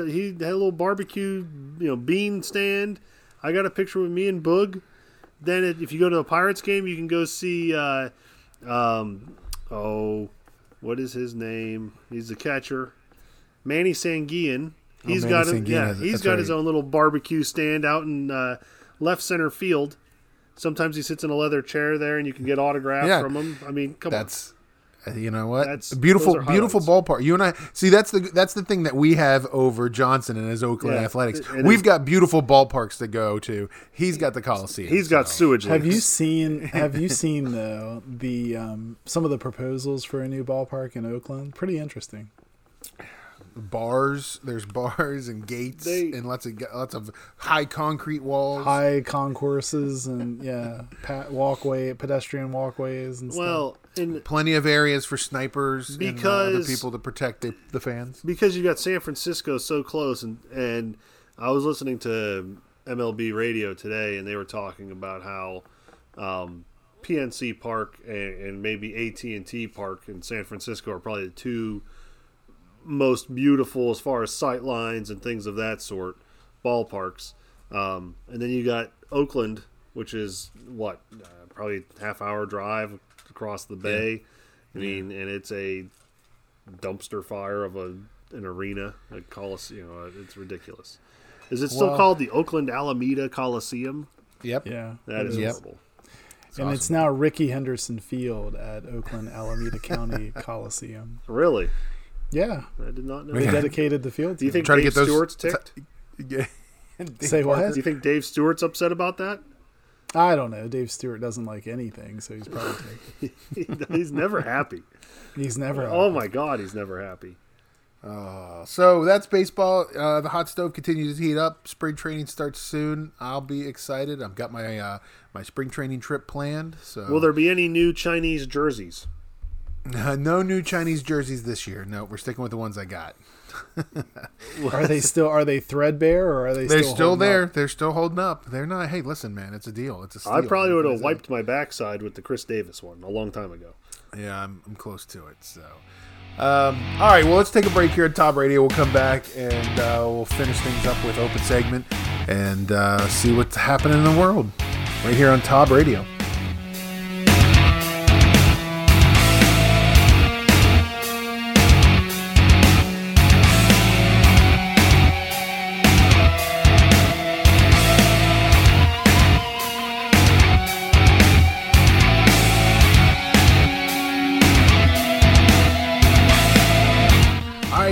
He had a little barbecue, you know, bean stand. I got a picture with me and Boog. Then if you go to a Pirates game, you can go see, what is his name? He's the catcher, Manny Sanguillan. He's got his own little barbecue stand out in left center field. Sometimes he sits in a leather chair there, and you can get autographs from him. I mean, come on. You know what? Beautiful ballpark. You and I see that's the thing that we have over Johnson and his Oakland Athletics. We've got beautiful ballparks to go to. He's got the Coliseum. He's got sewage. Have you seen though the some of the proposals for a new ballpark in Oakland? Pretty interesting. There's bars and gates and lots of high concrete walls, high concourses, and pedestrian walkways and stuff. Well, and plenty of areas for snipers and other people to protect the fans. Because you got San Francisco so close, and I was listening to MLB radio today, and they were talking about how PNC Park and maybe AT&T Park in San Francisco are probably the two most beautiful as far as sight lines and things of that sort, ballparks. And then you got Oakland, which is probably a half hour drive across the bay. Yeah. I mean, and it's a dumpster fire of an arena, a coliseum. You know, it's ridiculous. Is it still called the Oakland Alameda Coliseum? Yep. Yeah. That is horrible. And it's now Rickey Henderson Field at Oakland Alameda County Coliseum. Really? Yeah, I did not know. They dedicated the field. Do you think Dave Stewart's ticked? Say what? Do you think Dave Stewart's upset about that? I don't know. Dave Stewart doesn't like anything, so he's probably ticked. He's never happy. Oh my God, he's never happy. So that's baseball. The hot stove continues to heat up. Spring training starts soon. I'll be excited. I've got my my spring training trip planned. So, will there be any new Chinese jerseys? No new Chinese jerseys this year. No, we're sticking with the ones I got. Are they threadbare, or are they? They're still there. Up? They're still holding up. They're not. Hey, listen, man, it's a deal. It's a steal. I probably would have wiped my backside with the Chris Davis one a long time ago. Yeah, I'm close to it. So, all right. Well, let's take a break here at Top Radio. We'll come back and we'll finish things up with open segment and see what's happening in the world right here on Top Radio.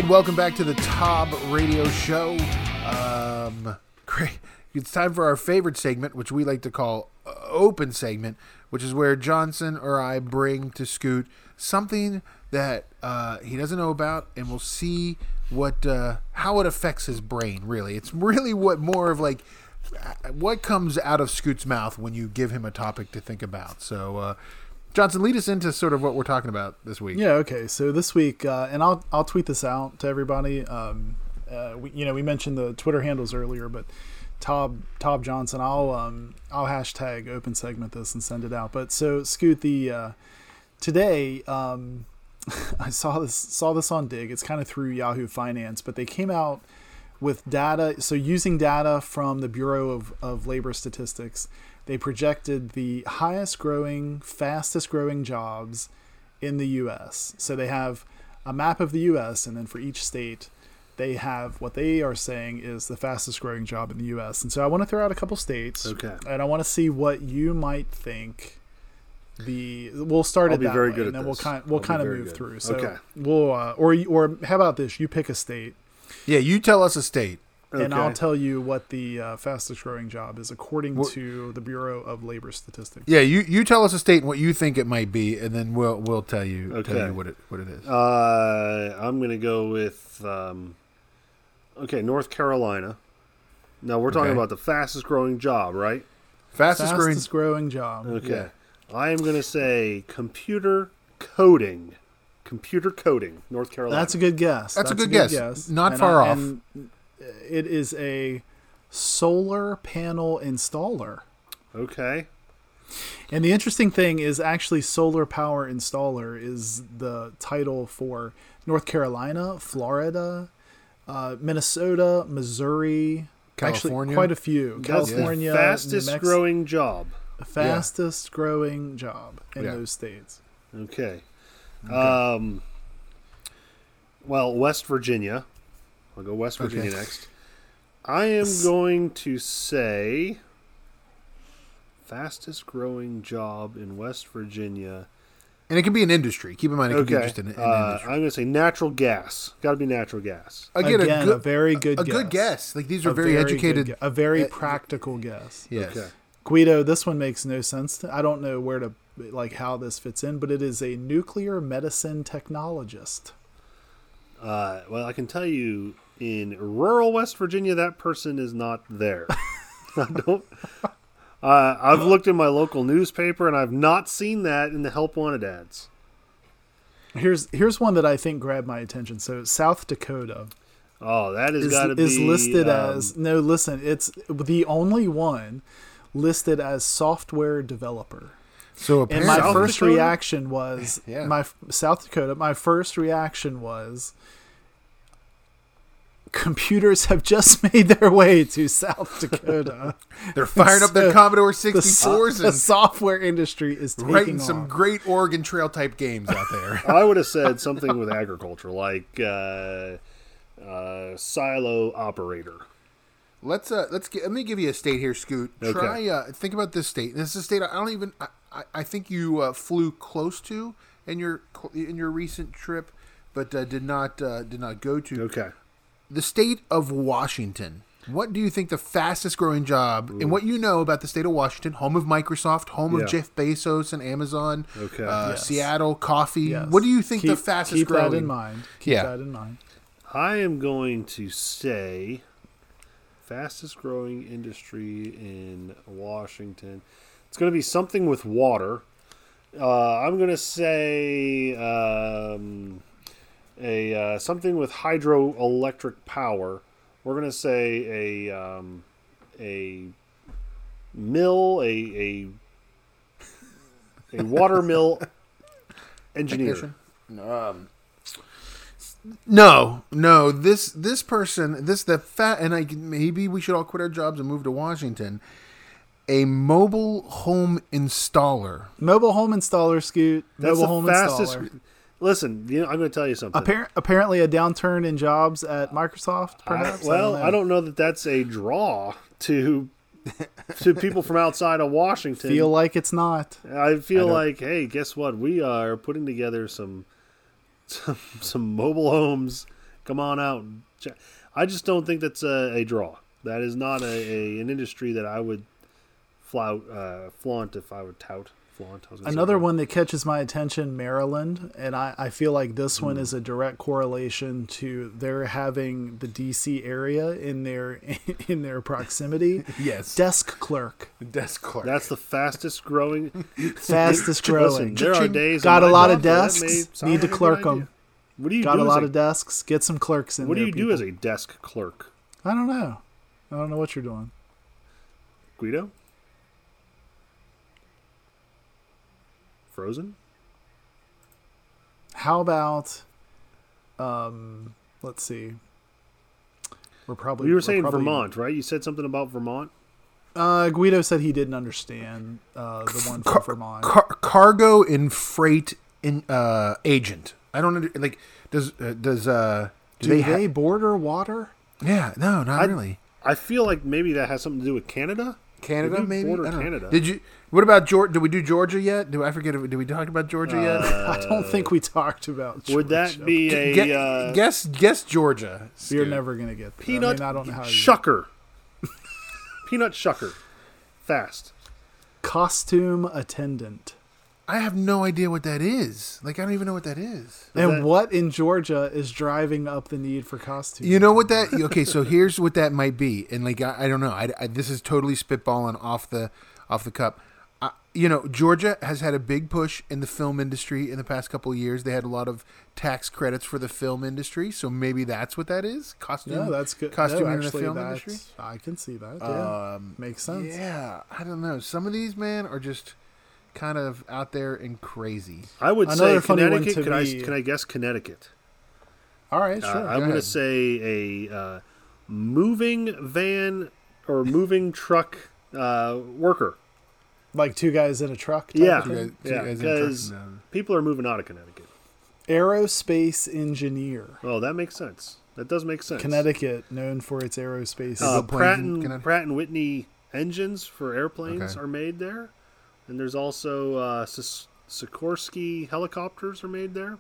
Welcome back to the Tob Radio Show. Great. It's time for our favorite segment, which we like to call Open Segment, which is where Johnson or I bring to Scoot something that he doesn't know about, and we'll see what how it affects his brain, really. It's really what more of like what comes out of Scoot's mouth when you give him a topic to think about. So, Johnson, lead us into sort of what we're talking about this week. Yeah, okay. So this week, and I'll tweet this out to everybody. We mentioned the Twitter handles earlier, but Tob Johnson, I'll hashtag open segment this and send it out. But so Scoot, today I saw this on Dig. It's kind of through Yahoo Finance, but they came out with data. So using data from the Bureau of Labor Statistics, they projected the highest growing, fastest growing jobs in the U.S. So they have a map of the U.S. and then for each state, they have what they are saying is the fastest growing job in the U.S. And so I want to throw out a couple states. Okay. And I want to see what you might think. We'll start at that very good and then we'll kind of move good. Through. So okay. We'll or how about this? You pick a state. Yeah, you tell us a state. And okay. I'll tell you what the fastest growing job is according to the Bureau of Labor Statistics. Yeah, you tell us a state and what you think it might be, and then we'll tell you what it is. I'm going to go with North Carolina. Now we're talking about the fastest growing job, right? Fastest growing job. Okay, yeah. I am going to say computer coding, North Carolina. That's a good guess. That's a good guess. Not far off. It is a solar panel installer. Okay. And the interesting thing is actually solar power installer is the title for North Carolina, Florida, Minnesota, Missouri, California. Actually quite a few. California, Fastest growing job in those states. Okay. West Virginia. I'll go West Virginia next. I am going to say fastest growing job in West Virginia. And it can be an industry. Keep in mind, it can be just an industry. I'm going to say natural gas. Got to be natural gas. Again, a very good guess. Like these are very educated. A very practical guess. Yes. Okay. Guido, this one makes no sense. I don't know where to how this fits in, but it is a nuclear medicine technologist. I can tell you in rural West Virginia, that person is not there. I don't. I've looked in my local newspaper, and I've not seen that in the Help Wanted ads. Here's one that I think grabbed my attention. So South Dakota. Oh, that has got to be listed as no. Listen, it's the only one listed as software developer. So and my South first Dakota? Reaction was yeah. my South Dakota. My first reaction was computers have just made their way to South Dakota. They're firing up their Commodore 64s. The software industry is taking writing some on. Great Oregon Trail type games out there. I would have said something with agriculture, like silo operator. Let me give you a state here, Scoot. Okay. Try think about this state. This is a state I think you flew close to in your recent trip, but did not go to. Okay. The state of Washington. What do you think the fastest growing job and what you know about the state of Washington, home of Microsoft, home of Jeff Bezos and Amazon, Seattle, coffee. Yes. What do you think the fastest growing? Keep that in mind. I am going to say fastest growing industry in Washington. It's going to be something with water. I'm going to say a something with hydroelectric power. We're going to say a water mill engineer. No. This person, maybe we should all quit our jobs and move to Washington. A mobile home installer. Mobile home installer, Scoot. That's mobile home fastest installer. Listen, I'm going to tell you something. Apparently a downturn in jobs at Microsoft, perhaps? I don't know that that's a draw to people from outside of Washington. Feel like it's not. Hey, guess what? We are putting together some mobile homes. Come on out. I just don't think that's a draw. That is not an industry that I would flaunt. Another one that catches my attention, Maryland, and I feel like this one is a direct correlation to their having the DC area in their proximity. Yes, desk clerk. That's the fastest growing. Listen, there are days got a lot of desks. Need to clerk them. What do you got? A lot of desks. Get some clerks in. What do you do as a desk clerk? I don't know. I don't know what you're doing, Guido. Frozen? How about let's see. We were saying Vermont, right? You said something about Vermont? Guido said he didn't understand the one from Vermont. Cargo and freight agent. I don't understand. Like do they border water? Yeah, no, not really. I feel like maybe that has something to do with Canada. Canada. Did you? What about Georgia? Did we do Georgia yet? Did we talk about Georgia yet? I don't think we talked about Georgia. Would that be guess Georgia? You're never gonna get there. Peanut. I don't know how. Shucker. Peanut shucker. Fast. Costume attendant. I have no idea what that is. Like, I don't even know what that is. And what in Georgia is driving up the need for costumes? You know what that... Okay, so here's what that might be. And, like, I don't know. This is totally spitballing off the cup. Georgia has had a big push in the film industry in the past couple of years. They had a lot of tax credits for the film industry. So maybe that's what that is? Costume? No, that's good. Costume in the film industry? I can see that. Yeah. Makes sense. Yeah. I don't know. Some of these, man, are just... kind of out there and crazy. I would say Connecticut. Can I guess Connecticut? All right, sure. I'm going to say a moving van or moving truck worker. Like two guys in a truck? Yeah. Because people are moving out of Connecticut. Aerospace engineer. Oh, that makes sense. That does make sense. Connecticut, known for its aerospace. Pratt and Whitney engines for airplanes are made there. And there's also Sikorsky helicopters are made there.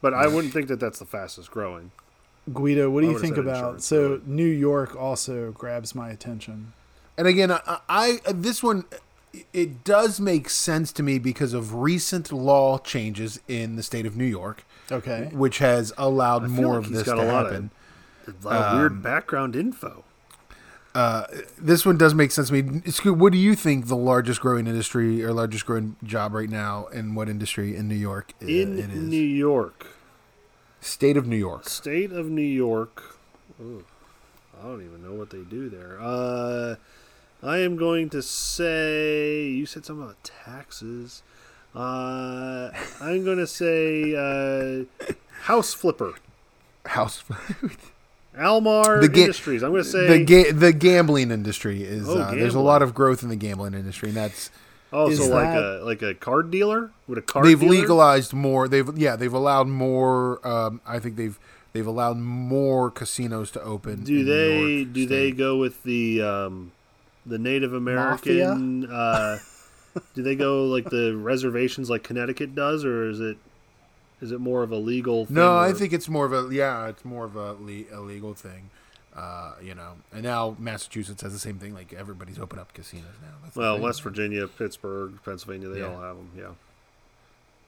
But I wouldn't think that that's the fastest growing. Guido, what do you think about? So New York also grabs my attention. And again, I this one, it does make sense to me because of recent law changes in the state of New York. Okay. Which has allowed more of this to happen. A lot of weird background info. This one does make sense to me. Scoot, what do you think the largest growing industry or largest growing job right now in what industry in New York it is? New York. State of New York. State of New York. Ooh, I don't even know what they do there. I am going to say... You said something about taxes. I'm going to say house flipper. House flipper. Almar Industries. I'm going to say the gambling industry is. There's a lot of growth in the gambling industry, and that's like a card dealer. Would a card? They've dealer? Legalized more. They've allowed more. I think they've allowed more casinos to open. Do they go with the Native American? Do they go like the reservations like Connecticut does, or is it? Is it more of a legal thing? No, I think it's more of a legal thing, And now Massachusetts has the same thing. Like, everybody's opened up casinos now. West Virginia, Pittsburgh, Pennsylvania, they all have them, yeah.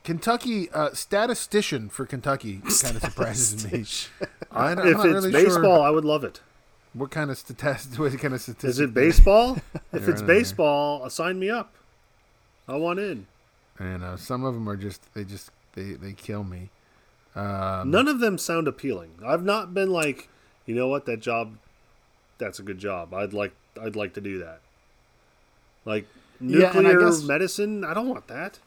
Kentucky, statistician for Kentucky kind of surprises me. If it's baseball, I would love it. What kind of statistics? Is it baseball? If it's baseball, sign me up. I want in. And some of them are just they kill me. None of them sound appealing. I've not been like, you know what, that job, that's a good job. I'd like to do that. Like nuclear medicine, I don't want that.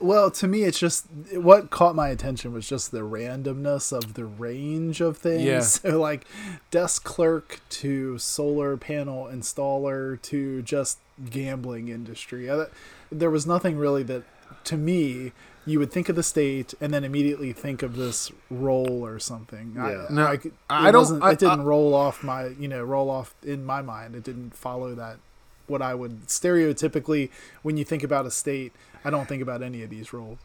Well, to me, it's just what caught my attention was just the randomness of the range of things. Yeah. So, like, desk clerk to solar panel installer to just gambling industry. There was nothing really that, to me, you would think of the state and then immediately think of this role or something. Yeah. It didn't roll off in my mind. It didn't follow that. What I would stereotypically, when you think about a state, I don't think about any of these roles.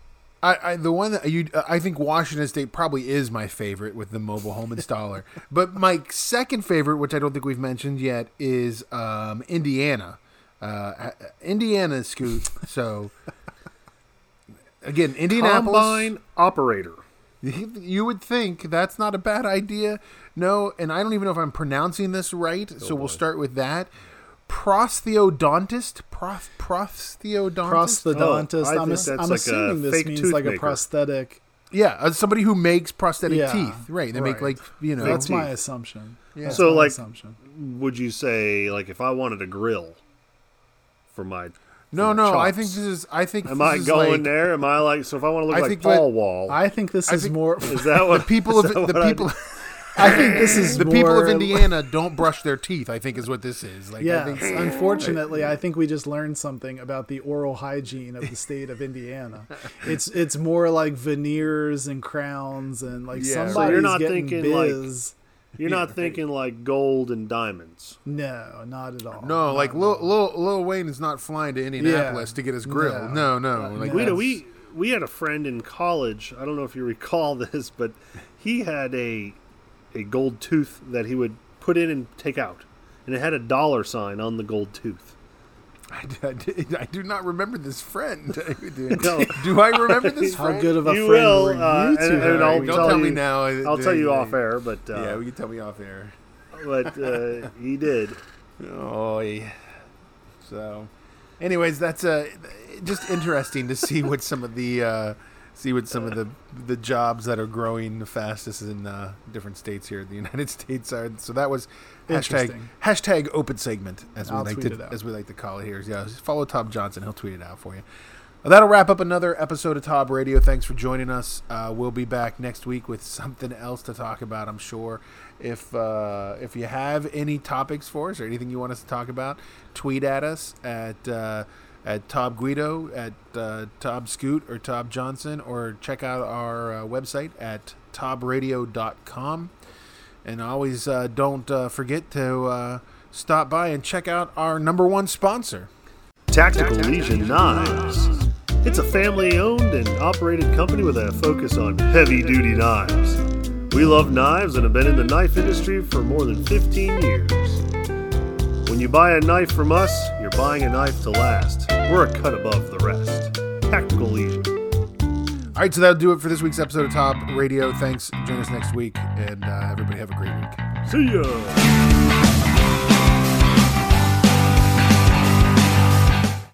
I think Washington State probably is my favorite with the mobile home installer. But my second favorite, which I don't think we've mentioned yet, is Indiana. Indiana, Scoot. So again, Indianapolis combine operator. You would think that's not a bad idea. No, and I don't even know if I'm pronouncing this right. We'll start with that. Prostheodontist. I'm assuming this means like a prosthetic. Yeah, somebody who makes prosthetic teeth. Right. They make that's my assumption. Yeah. So like, would you say like if I wanted a grill for my chops, I think this is. I think am this I is going like, there? Am I like so? If I want to look like Paul Wall, I think this is more. Is that what people? I think this is the people of Indiana don't brush their teeth, I think is what this is. Like, yeah, I think, unfortunately, I think we just learned something about the oral hygiene of the state of Indiana. It's more like veneers and crowns and like somebody's so you're not getting thinking biz. Like, you're not thinking like gold and diamonds. No, not at all. No, like Lil Wayne is not flying to Indianapolis to get his grill. No. Like we had a friend in college. I don't know if you recall this, but he had a gold tooth that he would put in and take out. And it had a $sign on the gold tooth. I do not remember this friend. Do I remember this friend? How good of a friend were you and I'll don't tell me now. I'll tell you off air. But yeah, you can tell me off air. But he did. Oh, yeah. So, anyways, that's just interesting to see what some of the... see what some of the jobs that are growing the fastest in different states here in the United States are. So that was hashtag open segment, as we like to call it here. Yeah, just follow Tom Johnson. He'll tweet it out for you. Well, that'll wrap up another episode of Tom Radio. Thanks for joining us. We'll be back next week with something else to talk about, I'm sure. If you have any topics for us or anything you want us to talk about, tweet at us at Tom Guido, at Tom Scoot, or Tom Johnson, or check out our website at tobradio.com. And always don't forget to stop by and check out our number one sponsor, Tactical Legion Knives. It's a family-owned and operated company with a focus on heavy-duty knives. We love knives and have been in the knife industry for more than 15 years. When you buy a knife from us, you're buying a knife to last. We're a cut above the rest. Tactical Legion. All right, so that'll do it for this week's episode of Top Radio. Thanks. Join us next week, and everybody have a great week. See ya.